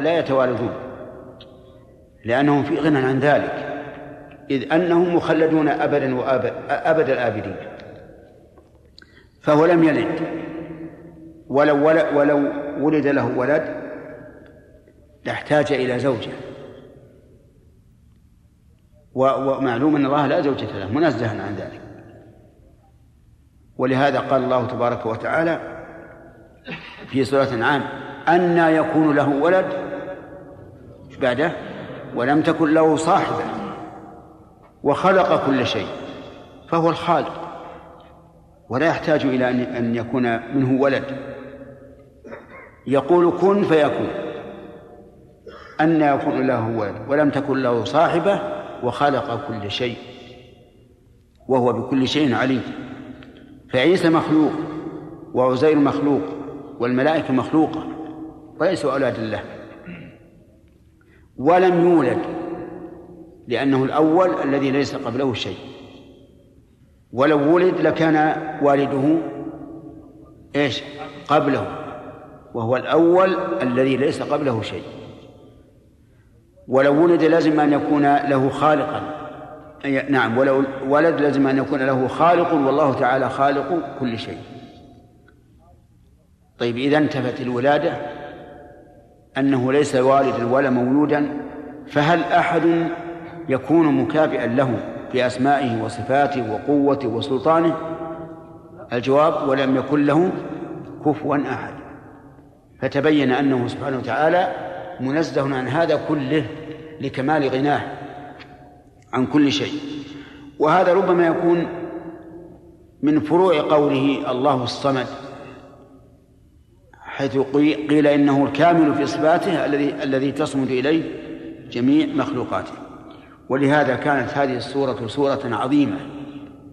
لا يتوالدون لأنهم في غنى عن ذلك، إذ أنهم مخلدون أبدا وأبد الآبدين. فهو لم يلد، ولو ولد له ولد لاحتاج إلى زوجة، ومعلوم أن الله لا زوجة له، منزها عن ذلك. ولهذا قال الله تبارك وتعالى في سورة الأنعام: أنى يكون له ولد بعده ولم تكن له صاحبة وخلق كل شيء. فهو الخالق ولا يحتاج إلى أن يكون منه ولد، يقول كن فيكون. أنى يكون له ولد ولم تكن له صاحبة وخلق كل شيء وهو بكل شيء عليم. فعيسى مخلوق وعزير مخلوق والملائكة مخلوقة وليسوا أولاد الله. ولم يولد لأنه الأول الذي ليس قبله شيء، ولو ولد لكان والده قبله، وهو الأول الذي ليس قبله شيء. ولو ولد لازم أن يكون له خالقا، ولو ولد لازم أن يكون له خالق، والله تعالى خالق كل شيء. طيب، إذا انتفت الولادة، أنه ليس والدا ولا مولودا، فهل أحد يكون مكافئا له في أسمائه وصفاته وقوته وسلطانه؟ الجواب: ولم يكن له كفوا أحد. فتبين أنه سبحانه وتعالى منزه عن هذا كله لكمال غناه عن كل شيء. وهذا ربما يكون من فروع قوله الله الصمد، حيث قيل إنه الكامل في صفاته الذي تصمد إليه جميع مخلوقاته. ولهذا كانت هذه السورة سورة عظيمة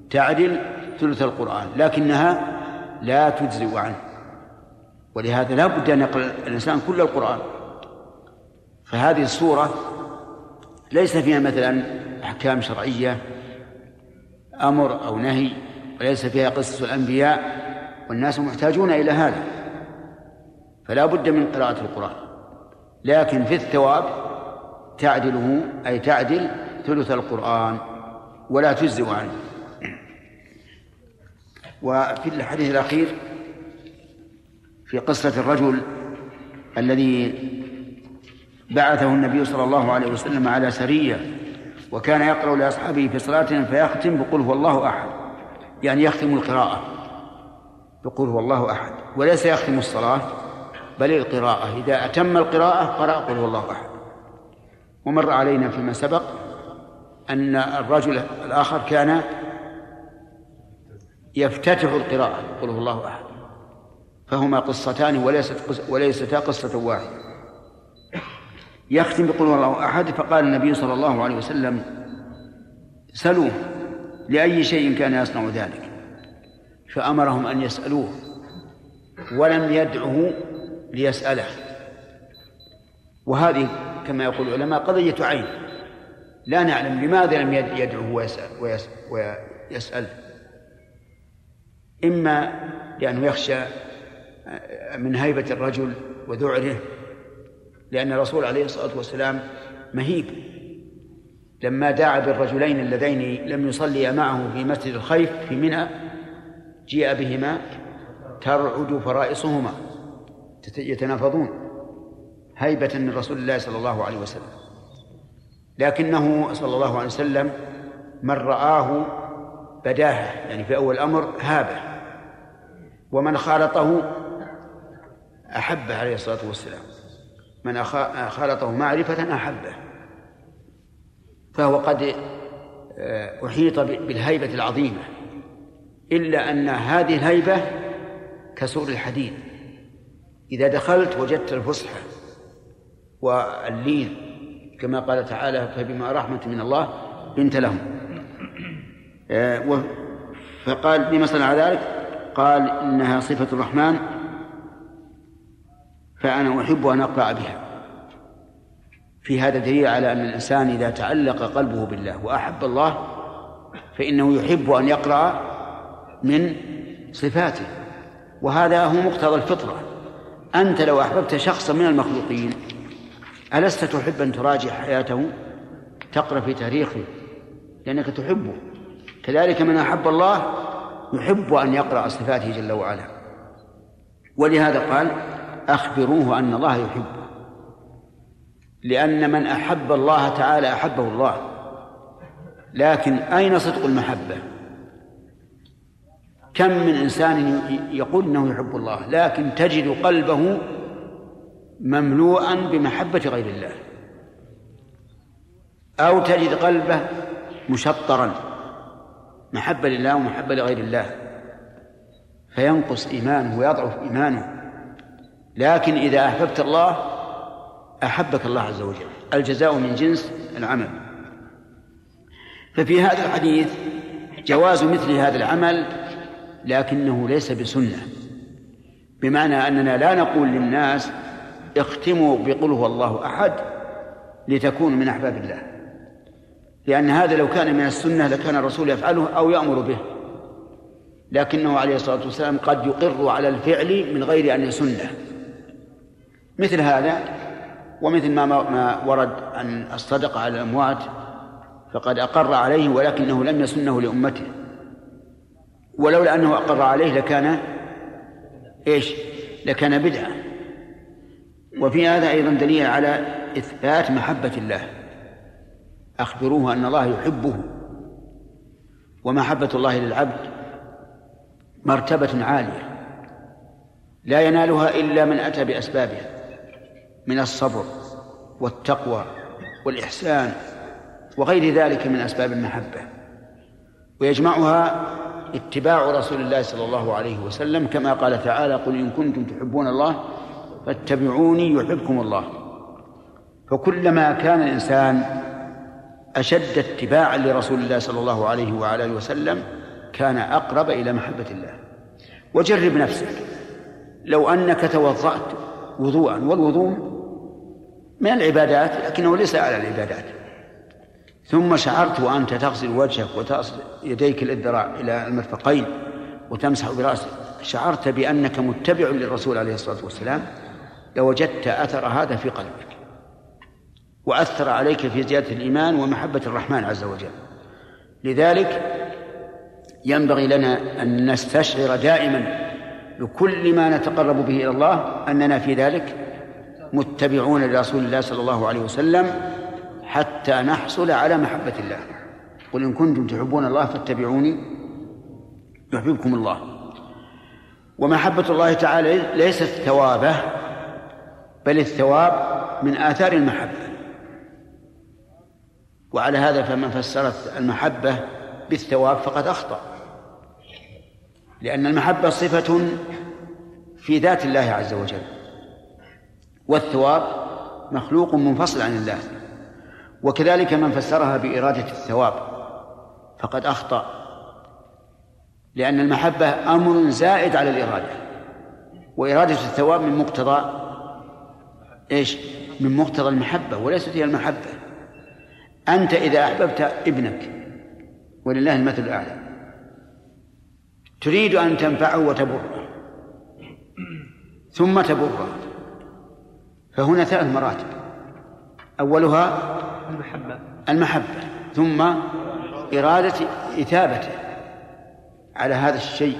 تعدل ثلث القرآن، لكنها لا تجزئ عنه. ولهذا لا بد أن يقرأ الإنسان كل القرآن. فهذه السورة ليس فيها مثلا أحكام شرعية، أمر أو نهي، وليس فيها قصص الأنبياء، والناس محتاجون إلى هذا، فلا بد من قراءة القرآن. لكن في الثواب تعدله، أي تعدل ثلث القرآن ولا تجزئ عنه. وفي الحديث الأخير في قصة الرجل الذي بعثه النبي صلى الله عليه وسلم على سرية، وكان يقرأ لأصحابه في صلاتهم فيختم بقول هو الله أحد، يعني يختم القراءة بقول هو الله أحد، وليس يختم الصلاة بل القراءة. إذا أتم القراءة قرأ قل هو الله أحد. ومر علينا فيما سبق أن الرجل الآخر كان يفتتح القراءة قل هو الله أحد، فهما قصتان وليستا قصة واحدة. يختم بقول الله أحد، فقال النبي صلى الله عليه وسلم: سألوه لأي شيء كان يصنع ذلك، فأمرهم أن يسألوه، ولم يدعه ليسأله. وهذه كما يقول العلماء قضية عين، لا نعلم لماذا لم يدعه ويسأل. إما لأنه يخشى من هيبة الرجل وذعره، لأن الرسول عليه الصلاة والسلام مهيب، لما دعا بالرجلين اللذين لم يصليا معه في مسجد الخيف في منى جيء بهما ترعد فرائصهما يتنافضون، هيبة من رسول الله صلى الله عليه وسلم. لكنه صلى الله عليه وسلم من رآه بداهة، يعني في أول أمر هابه، ومن خالطه أحبه عليه الصلاة والسلام، من خالطه معرفة أحبه. فهو قد أحيط بالهيبة العظيمة، إلا أن هذه الهيبة كسور الحديد، إذا دخلت وجدت الفصحى واللين، كما قال تعالى: فبما رحمة من الله بنت لهم. فقال لما صنع ذلك؟ قال: إنها صفة الرحمن فأنا أحب أن أقرأ بها. في هذا دليل على أن الإنسان إذا تعلق قلبه بالله وأحب الله فإنه يحب أن يقرأ من صفاته، وهذا هو مقتضى الفطرة، أنت لو أحببت شخصا من المخلوقين ألست تحب أن تراجع حياته؟ تقرأ في تاريخه لأنك تحبه. كذلك من أحب الله يحب أن يقرأ صفاته جل وعلا، ولهذا قال أخبروه أن الله يحبه، لأن من أحب الله تعالى أحبه الله. لكن أين صدق المحبة؟ كم من إنسان يقول أنه يحب الله لكن تجد قلبه مملوءا بمحبة غير الله، أو تجد قلبه مشطرا محبة لله ومحبة لغير الله، فينقص إيمانه ويضعف إيمانه. لكن إذا أحببت الله أحبك الله عز وجل، الجزاء من جنس العمل. ففي هذا الحديث جواز مثل هذا العمل لكنه ليس بسنة، بمعنى أننا لا نقول للناس اختموا بقل هو الله أحد لتكونوا من أحباب الله، لأن هذا لو كان من السنة لكان الرسول يفعله أو يأمر به، لكنه عليه الصلاة والسلام قد يقر على الفعل من غير أن يسنه. مثل هذا ومثل ما ورد عن الصدقة على الأموات فقد أقر عليه ولكنه لم يسنه لأمته، ولولا أنه أقر عليه لكان لكان بدعة. وفي هذا أيضا دليل على إثبات محبة الله، أخبروه أن الله يحبه. ومحبة الله للعبد مرتبة عالية لا ينالها إلا من أتى بأسبابها من الصبر والتقوى والإحسان وغير ذلك من أسباب المحبة، ويجمعها اتباع رسول الله صلى الله عليه وسلم، كما قال تعالى قل إن كنتم تحبون الله فاتبعوني يحبكم الله. فكلما كان الإنسان أشد اتباعا لرسول الله صلى الله عليه وعلى آله وسلم كان أقرب إلى محبة الله. وجرب نفسك لو أنك توضأت وضوءا، والوضوء من العبادات لكنه ليس على العبادات، ثم شعرت وأنت تغسل وجهك وتصل يديك الذراع إلى المرفقين وتمسح برأسك، شعرت بأنك متبع للرسول عليه الصلاة والسلام، لوجدت أثر هذا في قلبك وأثر عليك في زيادة الإيمان ومحبة الرحمن عز وجل. لذلك ينبغي لنا أن نستشعر دائما بكل ما نتقرب به إلى الله أننا في ذلك متبعون لرسول الله صلى الله عليه وسلم حتى نحصل على محبة الله. قل إن كنتم تحبون الله فاتبعوني يحببكم الله. ومحبة الله تعالى ليست ثوابه، بل الثواب من آثار المحبة. وعلى هذا فمن فسرت المحبة بالثواب فقد أخطأ، لأن المحبة صفة في ذات الله عز وجل، والثواب مخلوق منفصل عن الله. وكذلك من فسرها بإرادة الثواب فقد أخطأ، لأن المحبة أمر زائد على الإرادة، وإرادة الثواب من مقتضى من مقتضى المحبة وليست هي المحبة. أنت إذا أحببت ابنك ولله المثل الأعلى تريد أن تنفعه وتبره ثم تبره، فهنا ثلاث مراتب، أولها المحبة ثم إرادة إثابته على هذا الشيء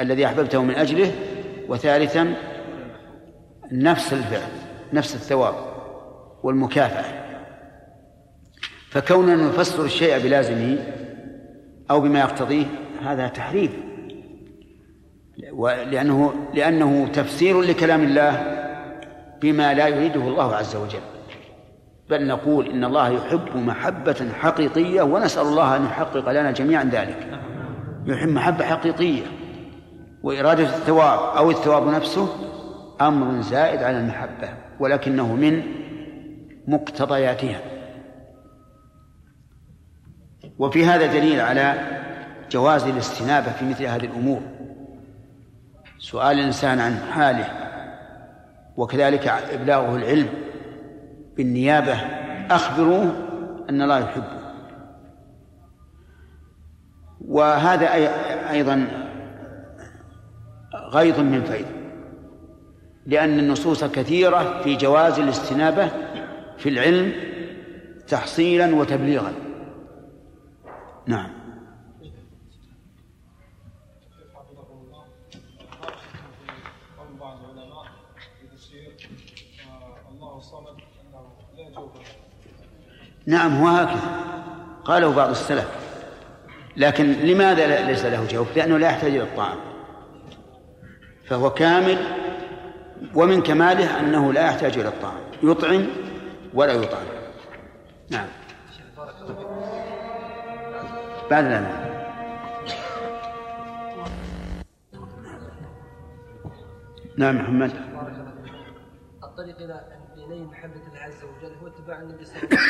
الذي أحببته من أجله، وثالثا نفس الفعل نفس الثواب والمكافأة. فكوننا نفسر الشيء بلازمه أو بما يقتضيه هذا تحريف، لأنه تفسير لكلام الله بما لا يريده الله عز وجل. بل نقول إن الله يحب محبة حقيقية، ونسأل الله أن يحقق لنا جميعا ذلك. يحب محبة حقيقية، وإرادة الثواب أو الثواب نفسه أمر زائد على المحبة ولكنه من مقتضياتها. وفي هذا دليل على جواز الاستنابة في مثل هذه الأمور، سؤال الإنسان عن حاله، وكذلك إبلاغه العلم بالنيابة، أخبروه أن الله يحبه. وهذا أيضا غيض من فيض، لأن النصوص كثيرة في جواز الاستنابة في العلم تحصيلا وتبليغا. نعم. نعم هو هكذا قاله بعض السلف، لكن لماذا ليس له جوف؟ لأنه لا يحتاج إلى الطعام، فهو كامل، ومن كماله أنه لا يحتاج إلى الطعام، يطعم ولا يطعم. نعم بعد لنا. نعم محمد. الطريق إلى محبة الله عز وجل هو اتباع النبي صلى الله عليه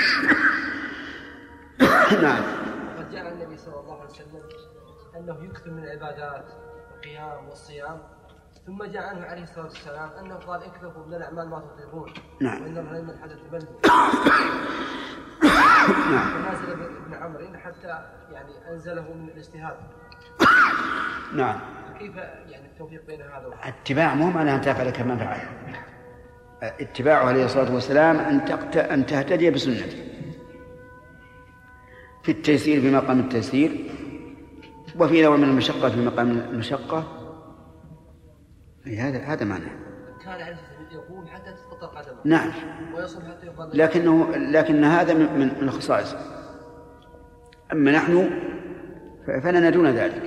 وسلم. نعم. قد جاء النبي صلى الله عليه وسلم أنه يكثر من العبادات والقيام والصيام، ثم جاء عنه عليه الصلاة والسلام أنه قال اكثروا من الأعمال ما تطيقون. نعم. وإن الرجل من حدث بلده. نعم. ونازل ابن عمرو حتى يعني أنزله من الاجتهاد. نعم. كيف يعني التوفيق بين هذا وهذا؟ اتباع مو معناه أن تفعل كما فعل. اتباعه عليه الصلاة والسلام أن تهتدي بسنته في التيسير في مقام التيسير، وفي لو من المشقة في مقام المشقة. هذا معناه. كان عليه يقوم حتى تستطر قدمه. نعم. ويصل حتى يقوم. لكن هذا من خصائصه. أما نحن فلنا دون ذلك.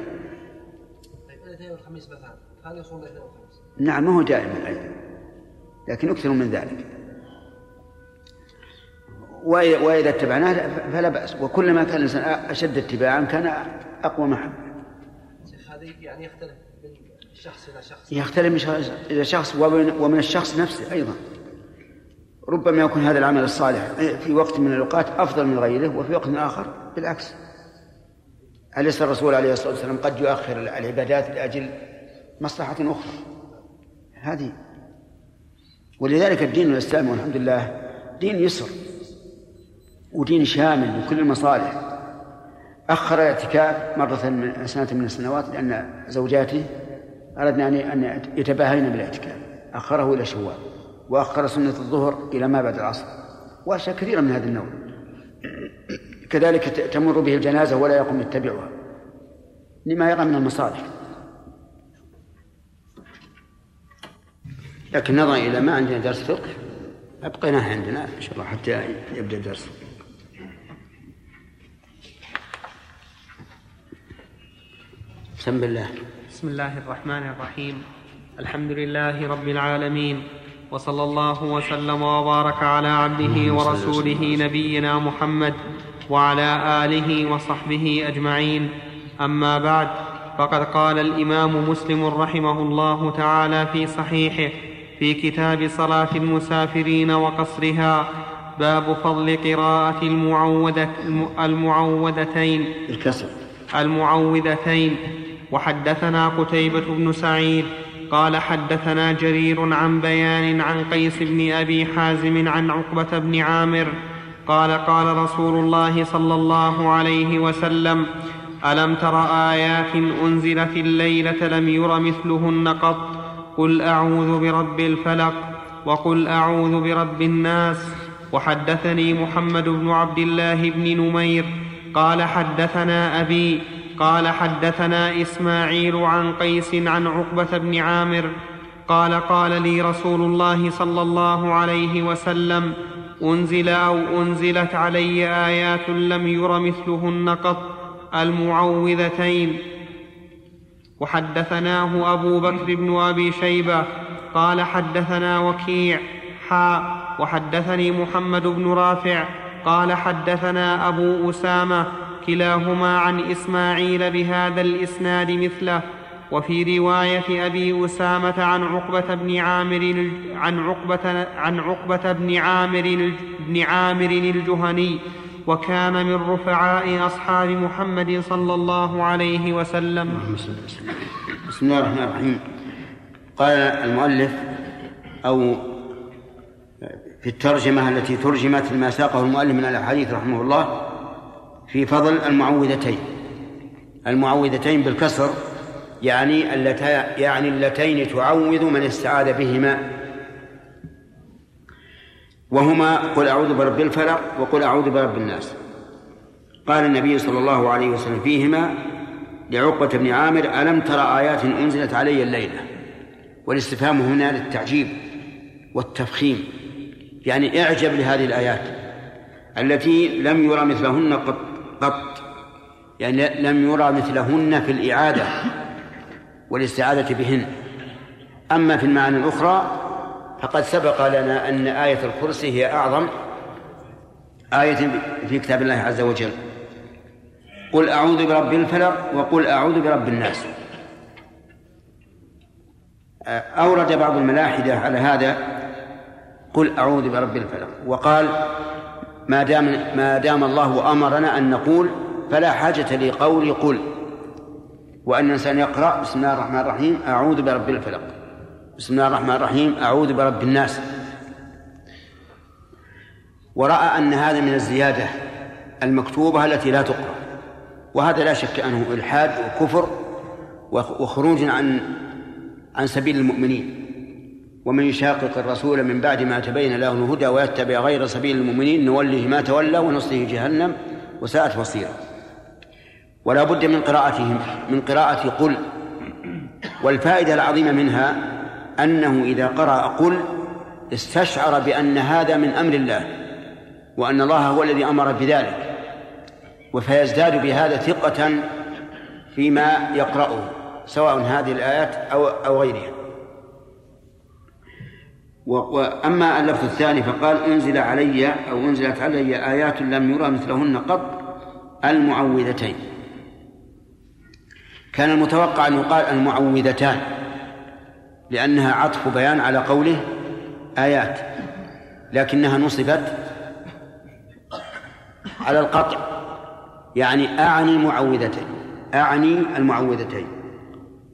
طيب الاثنين والخميس مثلا هل يصوم الاثنين والخميس؟ نعم ما هو دائما أيضا، لكن أكثر من ذلك. وإذا اتبعناه فلا بأس، وكلما كان الإنسان أشد اتباعا كان أقوى محبة. هذا يعني يختلف من شخص إلى شخص. يختلف إلى شخص ومن الشخص نفسه أيضا. ربما يكون هذا العمل الصالح في وقت من الأوقات أفضل من غيره، وفي وقت آخر بالعكس. أليس الرسول عليه الصلاة والسلام قد يؤخر العبادات لأجل مصلحة أخرى؟ هذه. ولذلك الدين الإسلامي والحمد لله دين يسر ودين شامل لكل المصالح. أخر الاعتكاف مرة من سنة من السنوات لأن زوجاتي أردنا أن يتباهين بالاعتكاف، أخره إلى شوال، وأخر سنة الظهر إلى ما بعد العصر، وأشياء كثيرة من هذا النوع. كذلك تمر به الجنازة ولا يقوم يتبعها لما يرى من المصالح. لكن نظرا إلى ما عندنا درس فقه أبقيناه عندنا إن شاء الله حتى يبدأ درس. بسم الله. بسم الله الرحمن الرحيم. الحمد لله رب العالمين، وصلى الله وسلم وبارك على عبده ورسوله نبينا محمد وعلى آله وصحبه أجمعين. أما بعد، فقد قال الإمام مسلم رحمه الله تعالى في صحيحه في كتاب صلاة المسافرين وقصرها: باب فضل قراءة المعوذتين. وحدثنا قتيبة بن سعيد قال حدثنا جرير عن بيان عن قيس بن أبي حازم عن عقبة بن عامر قال: قال رسول الله صلى الله عليه وسلم: ألم تر آيات أنزلت الليلة لم ير مثلهن قط، قل أعوذ برب الفلق وقل أعوذ برب الناس. وحدثني محمد بن عبد الله بن نمير قال حدثنا أبي قال حدثنا إسماعيل عن قيس عن عقبة بن عامر قال: قال لي رسول الله صلى الله عليه وسلم: أنزل أو أنزلت علي آيات لم ير مثلهن قط، المعوذتين. وحدثناه أبو بكر بن أبي شيبة قال حدثنا وكيع وحدثني محمد بن رافع قال حدثنا أبو أسامة كلاهما عن إسماعيل بهذا الإسناد مثله، وفي رواية أبي أسامة عن عقبة بن عامر الجهني، وكان من رفعاء أصحاب محمد صلى الله عليه وسلم. بسم الله الرحمن الرحيم. قال المؤلف أو في الترجمة التي ترجمت لما ساقه المؤلف من الأحاديث رحمه الله في فضل المعوذتين بالكسر يعني اللتين تعوذ من استعاذ بهما، وهما قل أعوذ برب الفلق وقل أعوذ برب الناس. قال النبي صلى الله عليه وسلم فيهما لعقبة بن عامر: ألم ترى آيات أنزلت علي الليلة؟ والاستفهام هنا للتعجيب والتفخيم، يعني اعجب لهذه الآيات التي لم يرى مثلهن قط، يعني لم يرى مثلهن في الإعادة والاستعادة بهن. أما في المعنى الأخرى فقد سبق لنا أن آية الكرسي هي أعظم آية في كتاب الله عز وجل. قل أعوذ برب الفلق وقل أعوذ برب الناس. أورد بعض الملاحدة على هذا قل أعوذ برب الفلق، وقال ما دام الله أمرنا أن نقول فلا حاجة لقول قل، وأن الإنسان يقرأ بسم الله الرحمن الرحيم أعوذ برب الفلق، بسم الله الرحمن الرحيم أعوذ برب الناس. ورأى أن هذا من الزيادة المكتوبة التي لا تقرأ، وهذا لا شك أنه إلحاد وكفر وخروج عن سبيل المؤمنين. ومن يشاقق الرسول من بعد ما تبين له الهدى ويتبع غير سبيل المؤمنين نوله ما تولى ونصله جهنم وساءت مصيره. ولا بد من قراءتهم من قراءة قل. والفائدة العظيمة منها أنه إذا قرأ قل استشعر بأن هذا من أمر الله وأن الله هو الذي أمر بذلك، فيزداد بهذا ثقة فيما يقرأه سواء هذه الآيات أو غيرها. وأما اللفظ الثاني فقال أنزل علي أو أنزلت علي آيات لم يرى مثلهن قط المعوذتين. كان المتوقع أن يقال المعوذتان لأنها عطف بيان على قوله آيات، لكنها نصبت على القطع، يعني أعني المعوذتين،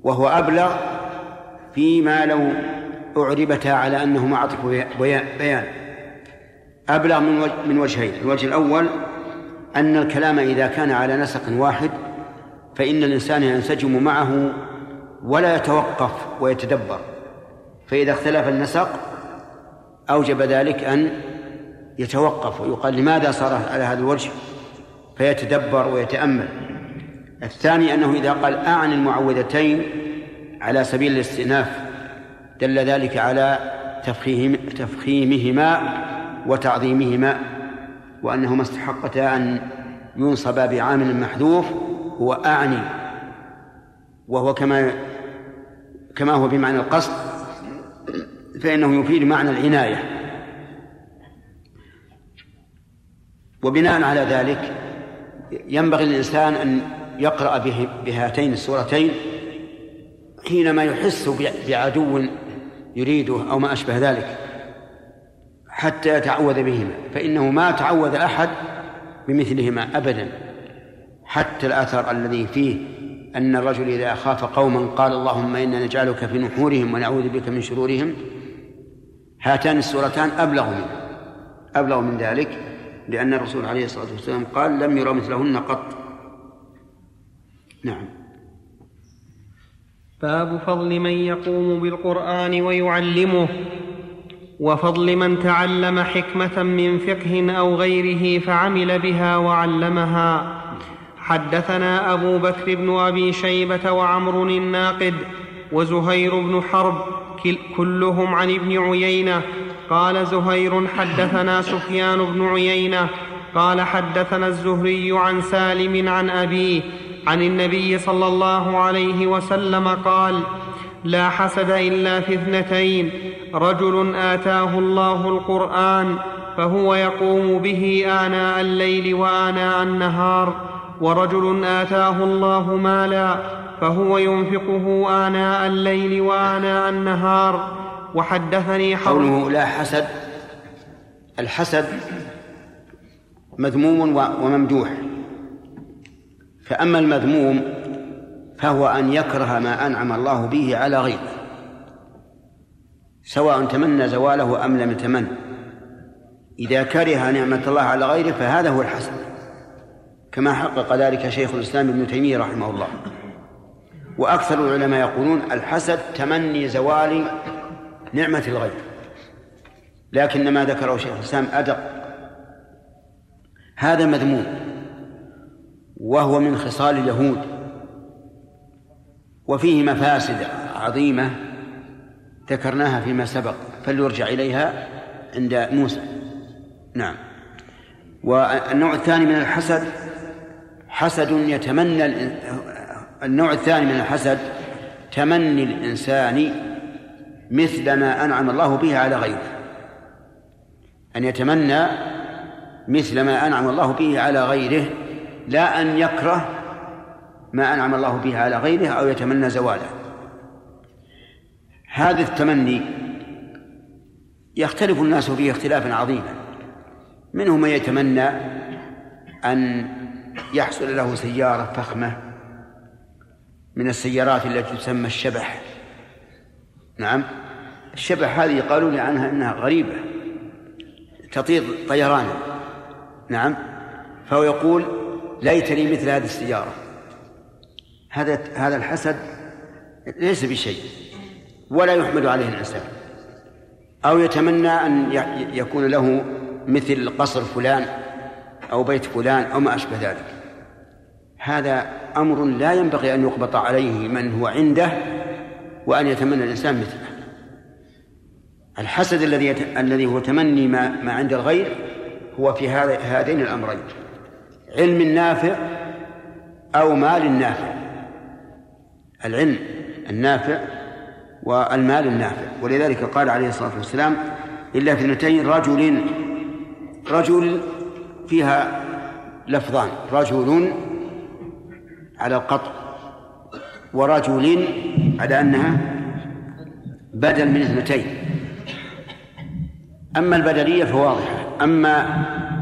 وهو أبلغ فيما لو أعربتا على أنهما عطف بيان، أبلغ من وجهين. الوجه الأول أن الكلام إذا كان على نسق واحد فإن الإنسان ينسجم معه ولا يتوقف ويتدبر، فإذا اختلف النسق أوجب ذلك أن يتوقف ويقال لماذا صار على هذا الوجه، فيتدبر ويتأمل. الثاني أنه إذا قال أعن المعوذتين على سبيل الاستئناف دل ذلك على تفخيمهما وتعظيمهما، وأنهما استحقتا أن ينصبا بعامل محذوف هو أعني، وهو كما هو بمعنى القصد، فإنه يفيد معنى العناية. وبناء على ذلك ينبغي الإنسان أن يقرأ بهاتين السورتين حينما يحس بعدو يريده أو ما أشبه ذلك حتى يتعوذ بهما، فإنه ما تعوذ أحد بمثلهما أبدا، حتى الأثر الذي فيه أن الرجل إذا أخاف قوما قال اللهم إنا نجعلك في نحورهم ونعوذ بك من شرورهم، هاتان السورتان أبلغ من ذلك، لأن الرسول عليه الصلاة والسلام قال لم يرى مثلهن قط. نعم. باب فضل من يقوم بالقرآن ويعلمه، وفضل من تعلم حكمة من فقه أو غيره فعمل بها وعلمها. حدثنا أبو بكر بن أبي شيبة وعمر الناقد وزهير بن حرب كلهم عن ابن عيينة قال زهير حدثنا سفيان بن عيينة قال حدثنا الزهري عن سالم عن أبيه عن النبي صلى الله عليه وسلم قال: لا حسد إلا في اثنتين، رجل آتاه الله القرآن فهو يقوم به آناء الليل وآناء النهار، ورجل آتاه الله مالا فهو ينفقه آناء الليل وآناء النهار. وحدثني قوله لا حسد، الحسد مذموم وممدوح، فأما المذموم فهو أن يكره ما أنعم الله به على غيره سواء تمنى زواله أم لم يتمنى، إذا كره نعمة الله على غيره فهذا هو الحسد، كما حقق ذلك شيخ الإسلام ابن تيمية رحمه الله. وأكثر العلماء يقولون الحسد تمني زوال نعمة الغير، لكن ما ذكره شيخ الإسلام أدق، هذا مذموم وهو من خصال اليهود وفيه مفاسد عظيمة ذكرناها فيما سبق فليرجع إليها عند موسى. نعم. والنوع الثاني من الحسد حسد يتمنى النوع الثاني من الحسد تمني الإنسان مثل ما أنعم الله به على غيره، أن يتمنى مثل ما أنعم الله به على غيره، لا أن يكره ما أنعم الله به على غيره أو يتمنى زواله. هذا التمني يختلف الناس فيه اختلافا عظيما، منهم من يتمنى أن يحصل له سيارة فخمة من السيارات التي تسمى الشبح. نعم، الشبح هذه قالوا لي عنها أنها غريبة تطير طيران. نعم، فهو يقول ليتني مثل هذه السيارة. هذا الحسد ليس بشيء ولا يحمد عليه الإنسان. أو يتمنى أن يكون له مثل قصر فلان أو بيت فلان أو ما أشبه ذلك، هذا أمر لا ينبغي أن يقبط عليه من هو عنده وأن يتمنى الإنسان مثله. الحسد الذي هو تمني ما عند الغير هو في هذين الأمرين، علم نافع أو مال نافع، العلم النافع والمال النافع. ولذلك قال عليه الصلاة والسلام إلا فنتين رجل فيها لفظان، رجل على القطع ورجل على أنها بدل من اثنتين. أما البدلية فواضحة، أما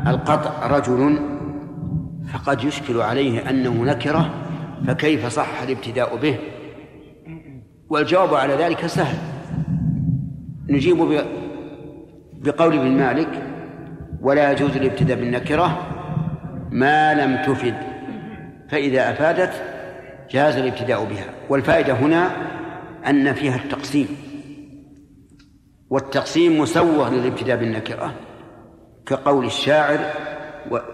القطع رجل فقد يشكل عليه أنه نكرة، فكيف صح الابتداء به؟ والجواب على ذلك سهل، نجيب بقول ابن مالك ولا يجوز الابتداء بالنكرة ما لم تفد، فإذا أفادت جاز الابتداء بها. والفائدة هنا أن فيها التقسيم، والتقسيم مسوغ للابتداء بالنكرة كقول الشاعر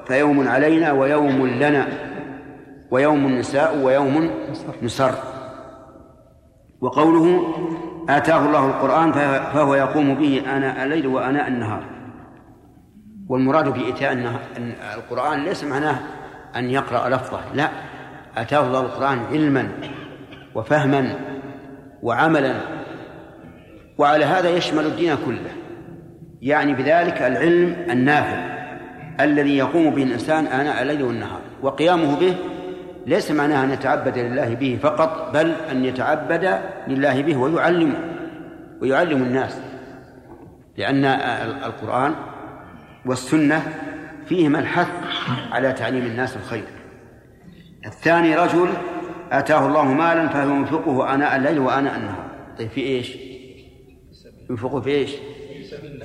فيوم علينا ويوم لنا ويوم نساء ويوم نسر، وقوله آتاه الله القرآن فهو يقوم به آناء الليل وآناء النهار. والمراد بإتاء القرآن ليس معناه أن يقرأ لفظه، لا، آتاه الله القرآن علما وفهما وعملا، وعلى هذا يشمل الدين كله، يعني بذلك العلم النافع الذي يقوم به الإنسان آناء الليل والنهار. وقيامه به ليس معناه أن يتعبد لله به فقط، بل أن يتعبد لله به ويعلم الناس، لأن القرآن والسنة فيهما الحث على تعليم الناس الخير. الثاني رجل آتاه الله مالا فينفقه آناء الليل وآناء النهار. طيب في إيش ينفقه؟ في إيش؟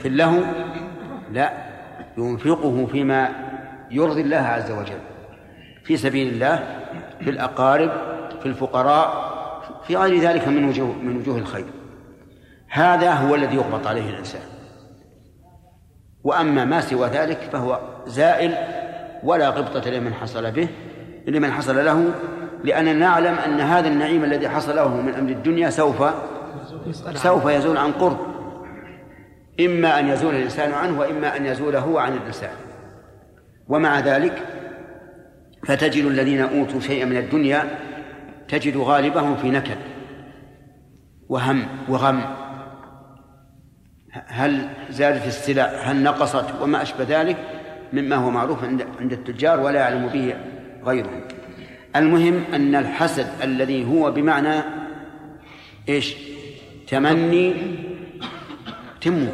في اللهو؟ لا، ينفقه فيما يرضي الله عز وجل، في سبيل الله، في الأقارب، في الفقراء، في غير ذلك من وجوه الخير. هذا هو الذي يقبط عليه الإنسان، وأما ما سوى ذلك فهو زائل ولا غبطة لمن حصل له، لأننا نعلم أن هذا النعيم الذي حصل له من أمر الدنيا سوف يزول عن قرب، إما أن يزول الإنسان عنه وإما أن يزول هو عن الإنسان. ومع ذلك فتجد الذين أوتوا شيئا من الدنيا تجد غالبهم في نكد وهم وغم، هل زادت السلع، هل نقصت، وما أشبه ذلك مما هو معروف عند التجار ولا يعلم به غيرهم. المهم أن الحسد الذي هو بمعنى إيش؟ تمني تمو،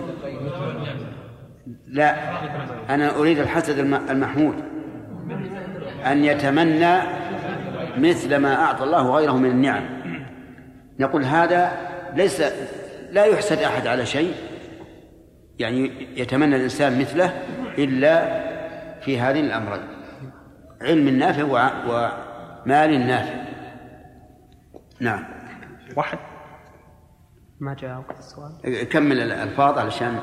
لا، أنا أريد الحسد المحمود، أن يتمنى مثل ما أعطى الله غيره من النعم. نقول هذا ليس، لا يحسد أحد على شيء، يعني يتمنى الإنسان مثله إلا في هذين الأمرين، علم نافع ومال نافع. نعم واحد ما جاء وقت السؤال، كمل الألفاظ علشان.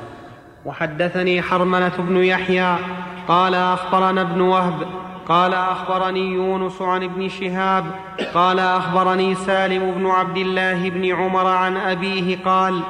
وحدثني حرملة بن يحيى قال أخبرنا ابن وهب قال أخبرني يونس عن ابن شهاب قال أخبرني سالم بن عبد الله بن عمر عن أبيه قال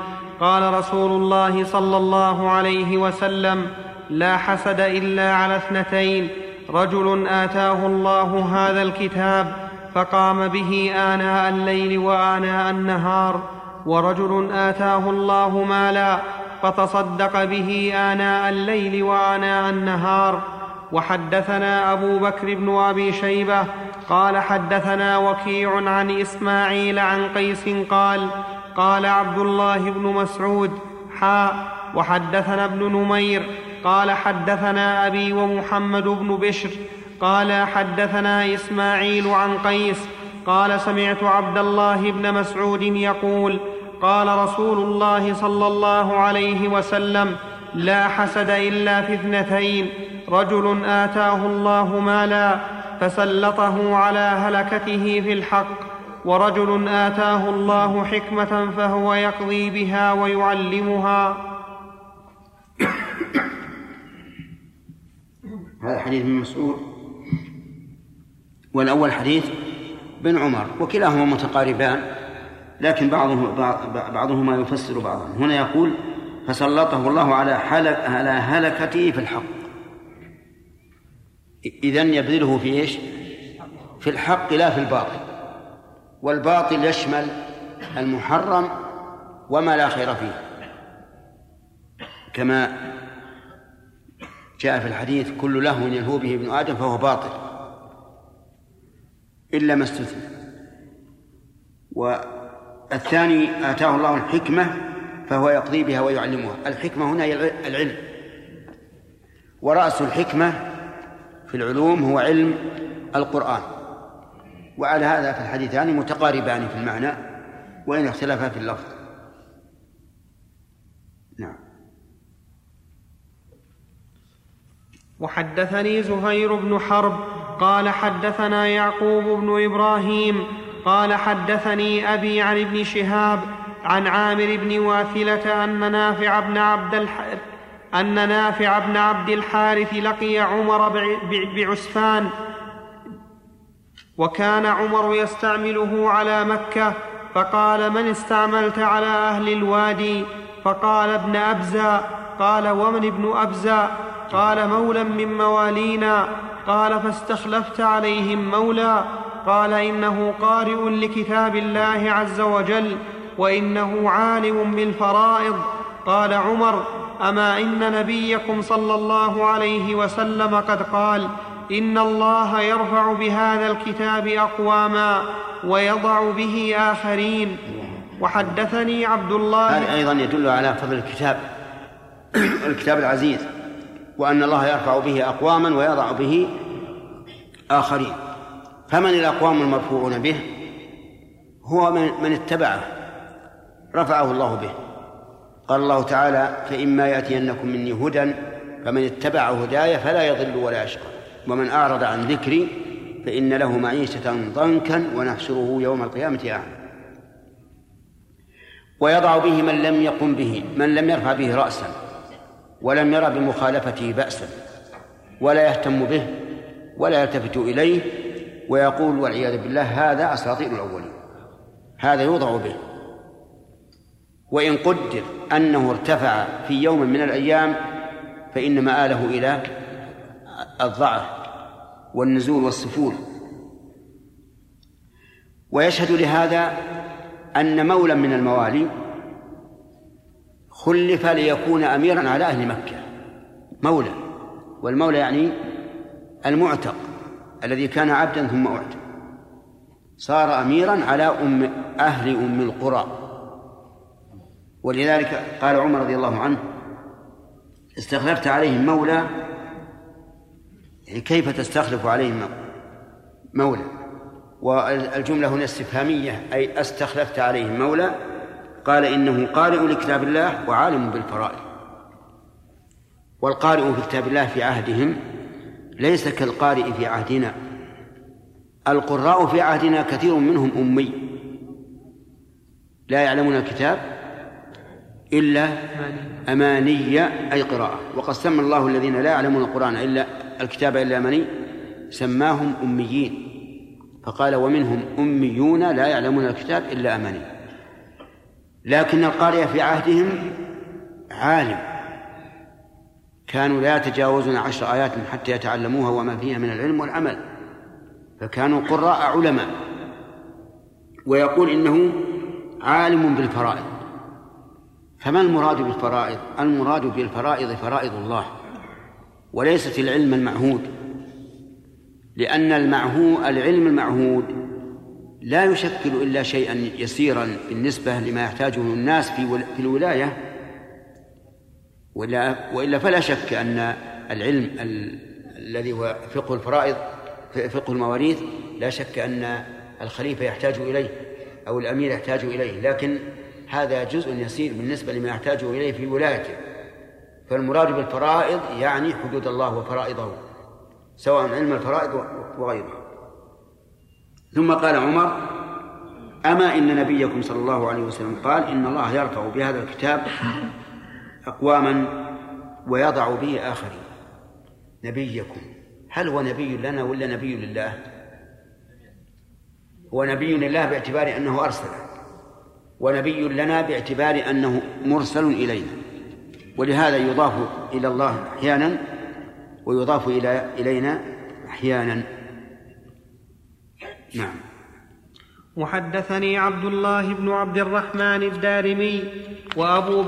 قال رسول الله صلى الله عليه وسلم: لا حسد إلا على اثنتين، رجل آتاه الله هذا الكتاب فقام به آناء الليل وآناء النهار، ورجل آتاه الله مالا فتصدق به آناء الليل وآناء النهار. وحدثنا أبو بكر بن أبي شيبة قال حدثنا وكيع عن إسماعيل عن قيس قال قال عبد الله بن مسعود وحدثنا ابن نمير قال حدثنا أبي ومحمد بن بشر قال حدثنا إسماعيل عن قيس قال سمعت عبد الله بن مسعود يقول قال رسول الله صلى الله عليه وسلم: لا حسد إلا في اثنتين، رجل آتاه الله مالا فسلطه على هلكته في الحق، ورجل آتاه الله حكمة فهو يقضي بها ويعلمها. هذا حديث ابن مسعود، والأول حديث بن عمر، وكلاهما متقاربان لكن بعضهما يفسر بعضا. هنا يقول فسلطه الله على هلكته في الحق، إذن يبذله في إيش؟ في الحق لا في الباطل، والباطل يشمل المحرم وما لا خير فيه، كما جاء في الحديث: كل لهو يلهو به ابن آدم فهو باطل إلا ما استثنى. والثاني آتاه الله الحكمة فهو يقضي بها ويعلمها، الحكمة هنا العلم، ورأس الحكمة في العلوم هو علم القرآن. وعلى هذا فالحديثان متقاربان في المعنى وإن اختلفا في اللفظ. نعم. وحدثني زهير بن حرب قال حدثنا يعقوب بن إبراهيم قال حدثني أبي عن ابن شهاب عن عامر بن واثلة أن نافع بن عبد الحارث لقي عمر بعسفان، وكان عمر يستعمله على مكة، فقال: من استعملت على أهل الوادي؟ فقال: ابن أبزة. قال: ومن ابن أبزة؟ قال: مولى من موالينا. قال: فاستخلفت عليهم مولى؟ قال: إنه قارئ لكتاب الله عز وجل، وإنه عالم بالفرائض. قال عمر: أما إن نبيكم صلى الله عليه وسلم قد قال: إن الله يرفع بهذا الكتاب أقواما ويضع به آخرين. وحدثني عبد الله. هذا أيضا يدل على فضل الكتاب العزيز، وأن الله يرفع به أقواما ويضع به آخرين. فمن الأقوام المرفوعون به؟ هو من اتبعه، رفعه الله به. قال الله تعالى: فإما يأتينكم مني هدى فمن اتبع هدايا فلا يضل ولا يشقى، ومن أعرض عن ذكري فإن له معيشة ضنكا ونحشره يوم القيامة أعمى. ويضع به من لم يرفع به رأسا ولم يرى بمخالفته بأسا ولا يهتم به ولا يلتفت إليه، ويقول والعياذ بالله: هذا أساطير الأولين، هذا يوضع به. وإن قدر أنه ارتفع في يوم من الأيام فإن مآله إلى الضعف والنزول والسفول. ويشهد لهذا أن مولا من الموالي خلف ليكون أميرا على أهل مكة، مولا، والمولى يعني المعتق الذي كان عبدا ثم أعتق، صار أميرا على أهل أم القرى. ولذلك قال عمر رضي الله عنه: استخلفت عليهم مولى، يعني كيف تستخلف عليهم مولى؟ والجملة هنا استفهامية، أي استخلفت عليهم مولى. قال: إنه قارئ لكتاب الله وعالم بالفرائض. والقارئ في كتاب الله في عهدهم ليس كالقارئ في عهدنا، القراء في عهدنا كثير منهم أمي لا يعلمون الكتاب إلا أماني أي قراءة. وقد سمى الله الذين لا يعلمون القرآن إلا الكتاب إلا أماني سماهم أميين، فقال ومنهم أميون لا يعلمون الكتاب إلا أماني. لكن القارئ في عهدهم عالم، كانوا لا يتجاوزون 10 آيات حتى يتعلموها وما فيها من العلم والعمل، فكانوا قراء علماء. ويقول إنه عالم بالفرائض. فما المراد بالفرائض؟ المراد بالفرائض فرائض الله، وليست العلم المعهود، لأن العلم المعهود لا يشكل إلا شيئا يسيرا بالنسبة لما يحتاجه الناس في الولاية، وإلا فلا شك أن العلم الذي هو فقه الفرائض فقه المواريث لا شك أن الخليفة يحتاج إليه أو الأمير يحتاج إليه، لكن هذا جزء يسير بالنسبة لما يحتاجه إليه في ولايته. فالمراد بالفرائض يعني حدود الله وفرائضه، سواء علم الفرائض وغيره. ثم قال عمر: أما إن نبيكم صلى الله عليه وسلم قال إن الله يرفع بهذا الكتاب أقواما ويضع به آخرين. نبيكم، هل هو نبي لنا ولا نبي لله؟ هو نبي لله باعتبار أنه أرسل، ونبي لنا باعتبار أنه مرسل إلينا، ولهذا يضاف إلى الله أحيانا ويضاف إلينا أحيانا. نعم. وحدثني عبد الله بن عبد الرحمن الدارمي وأبو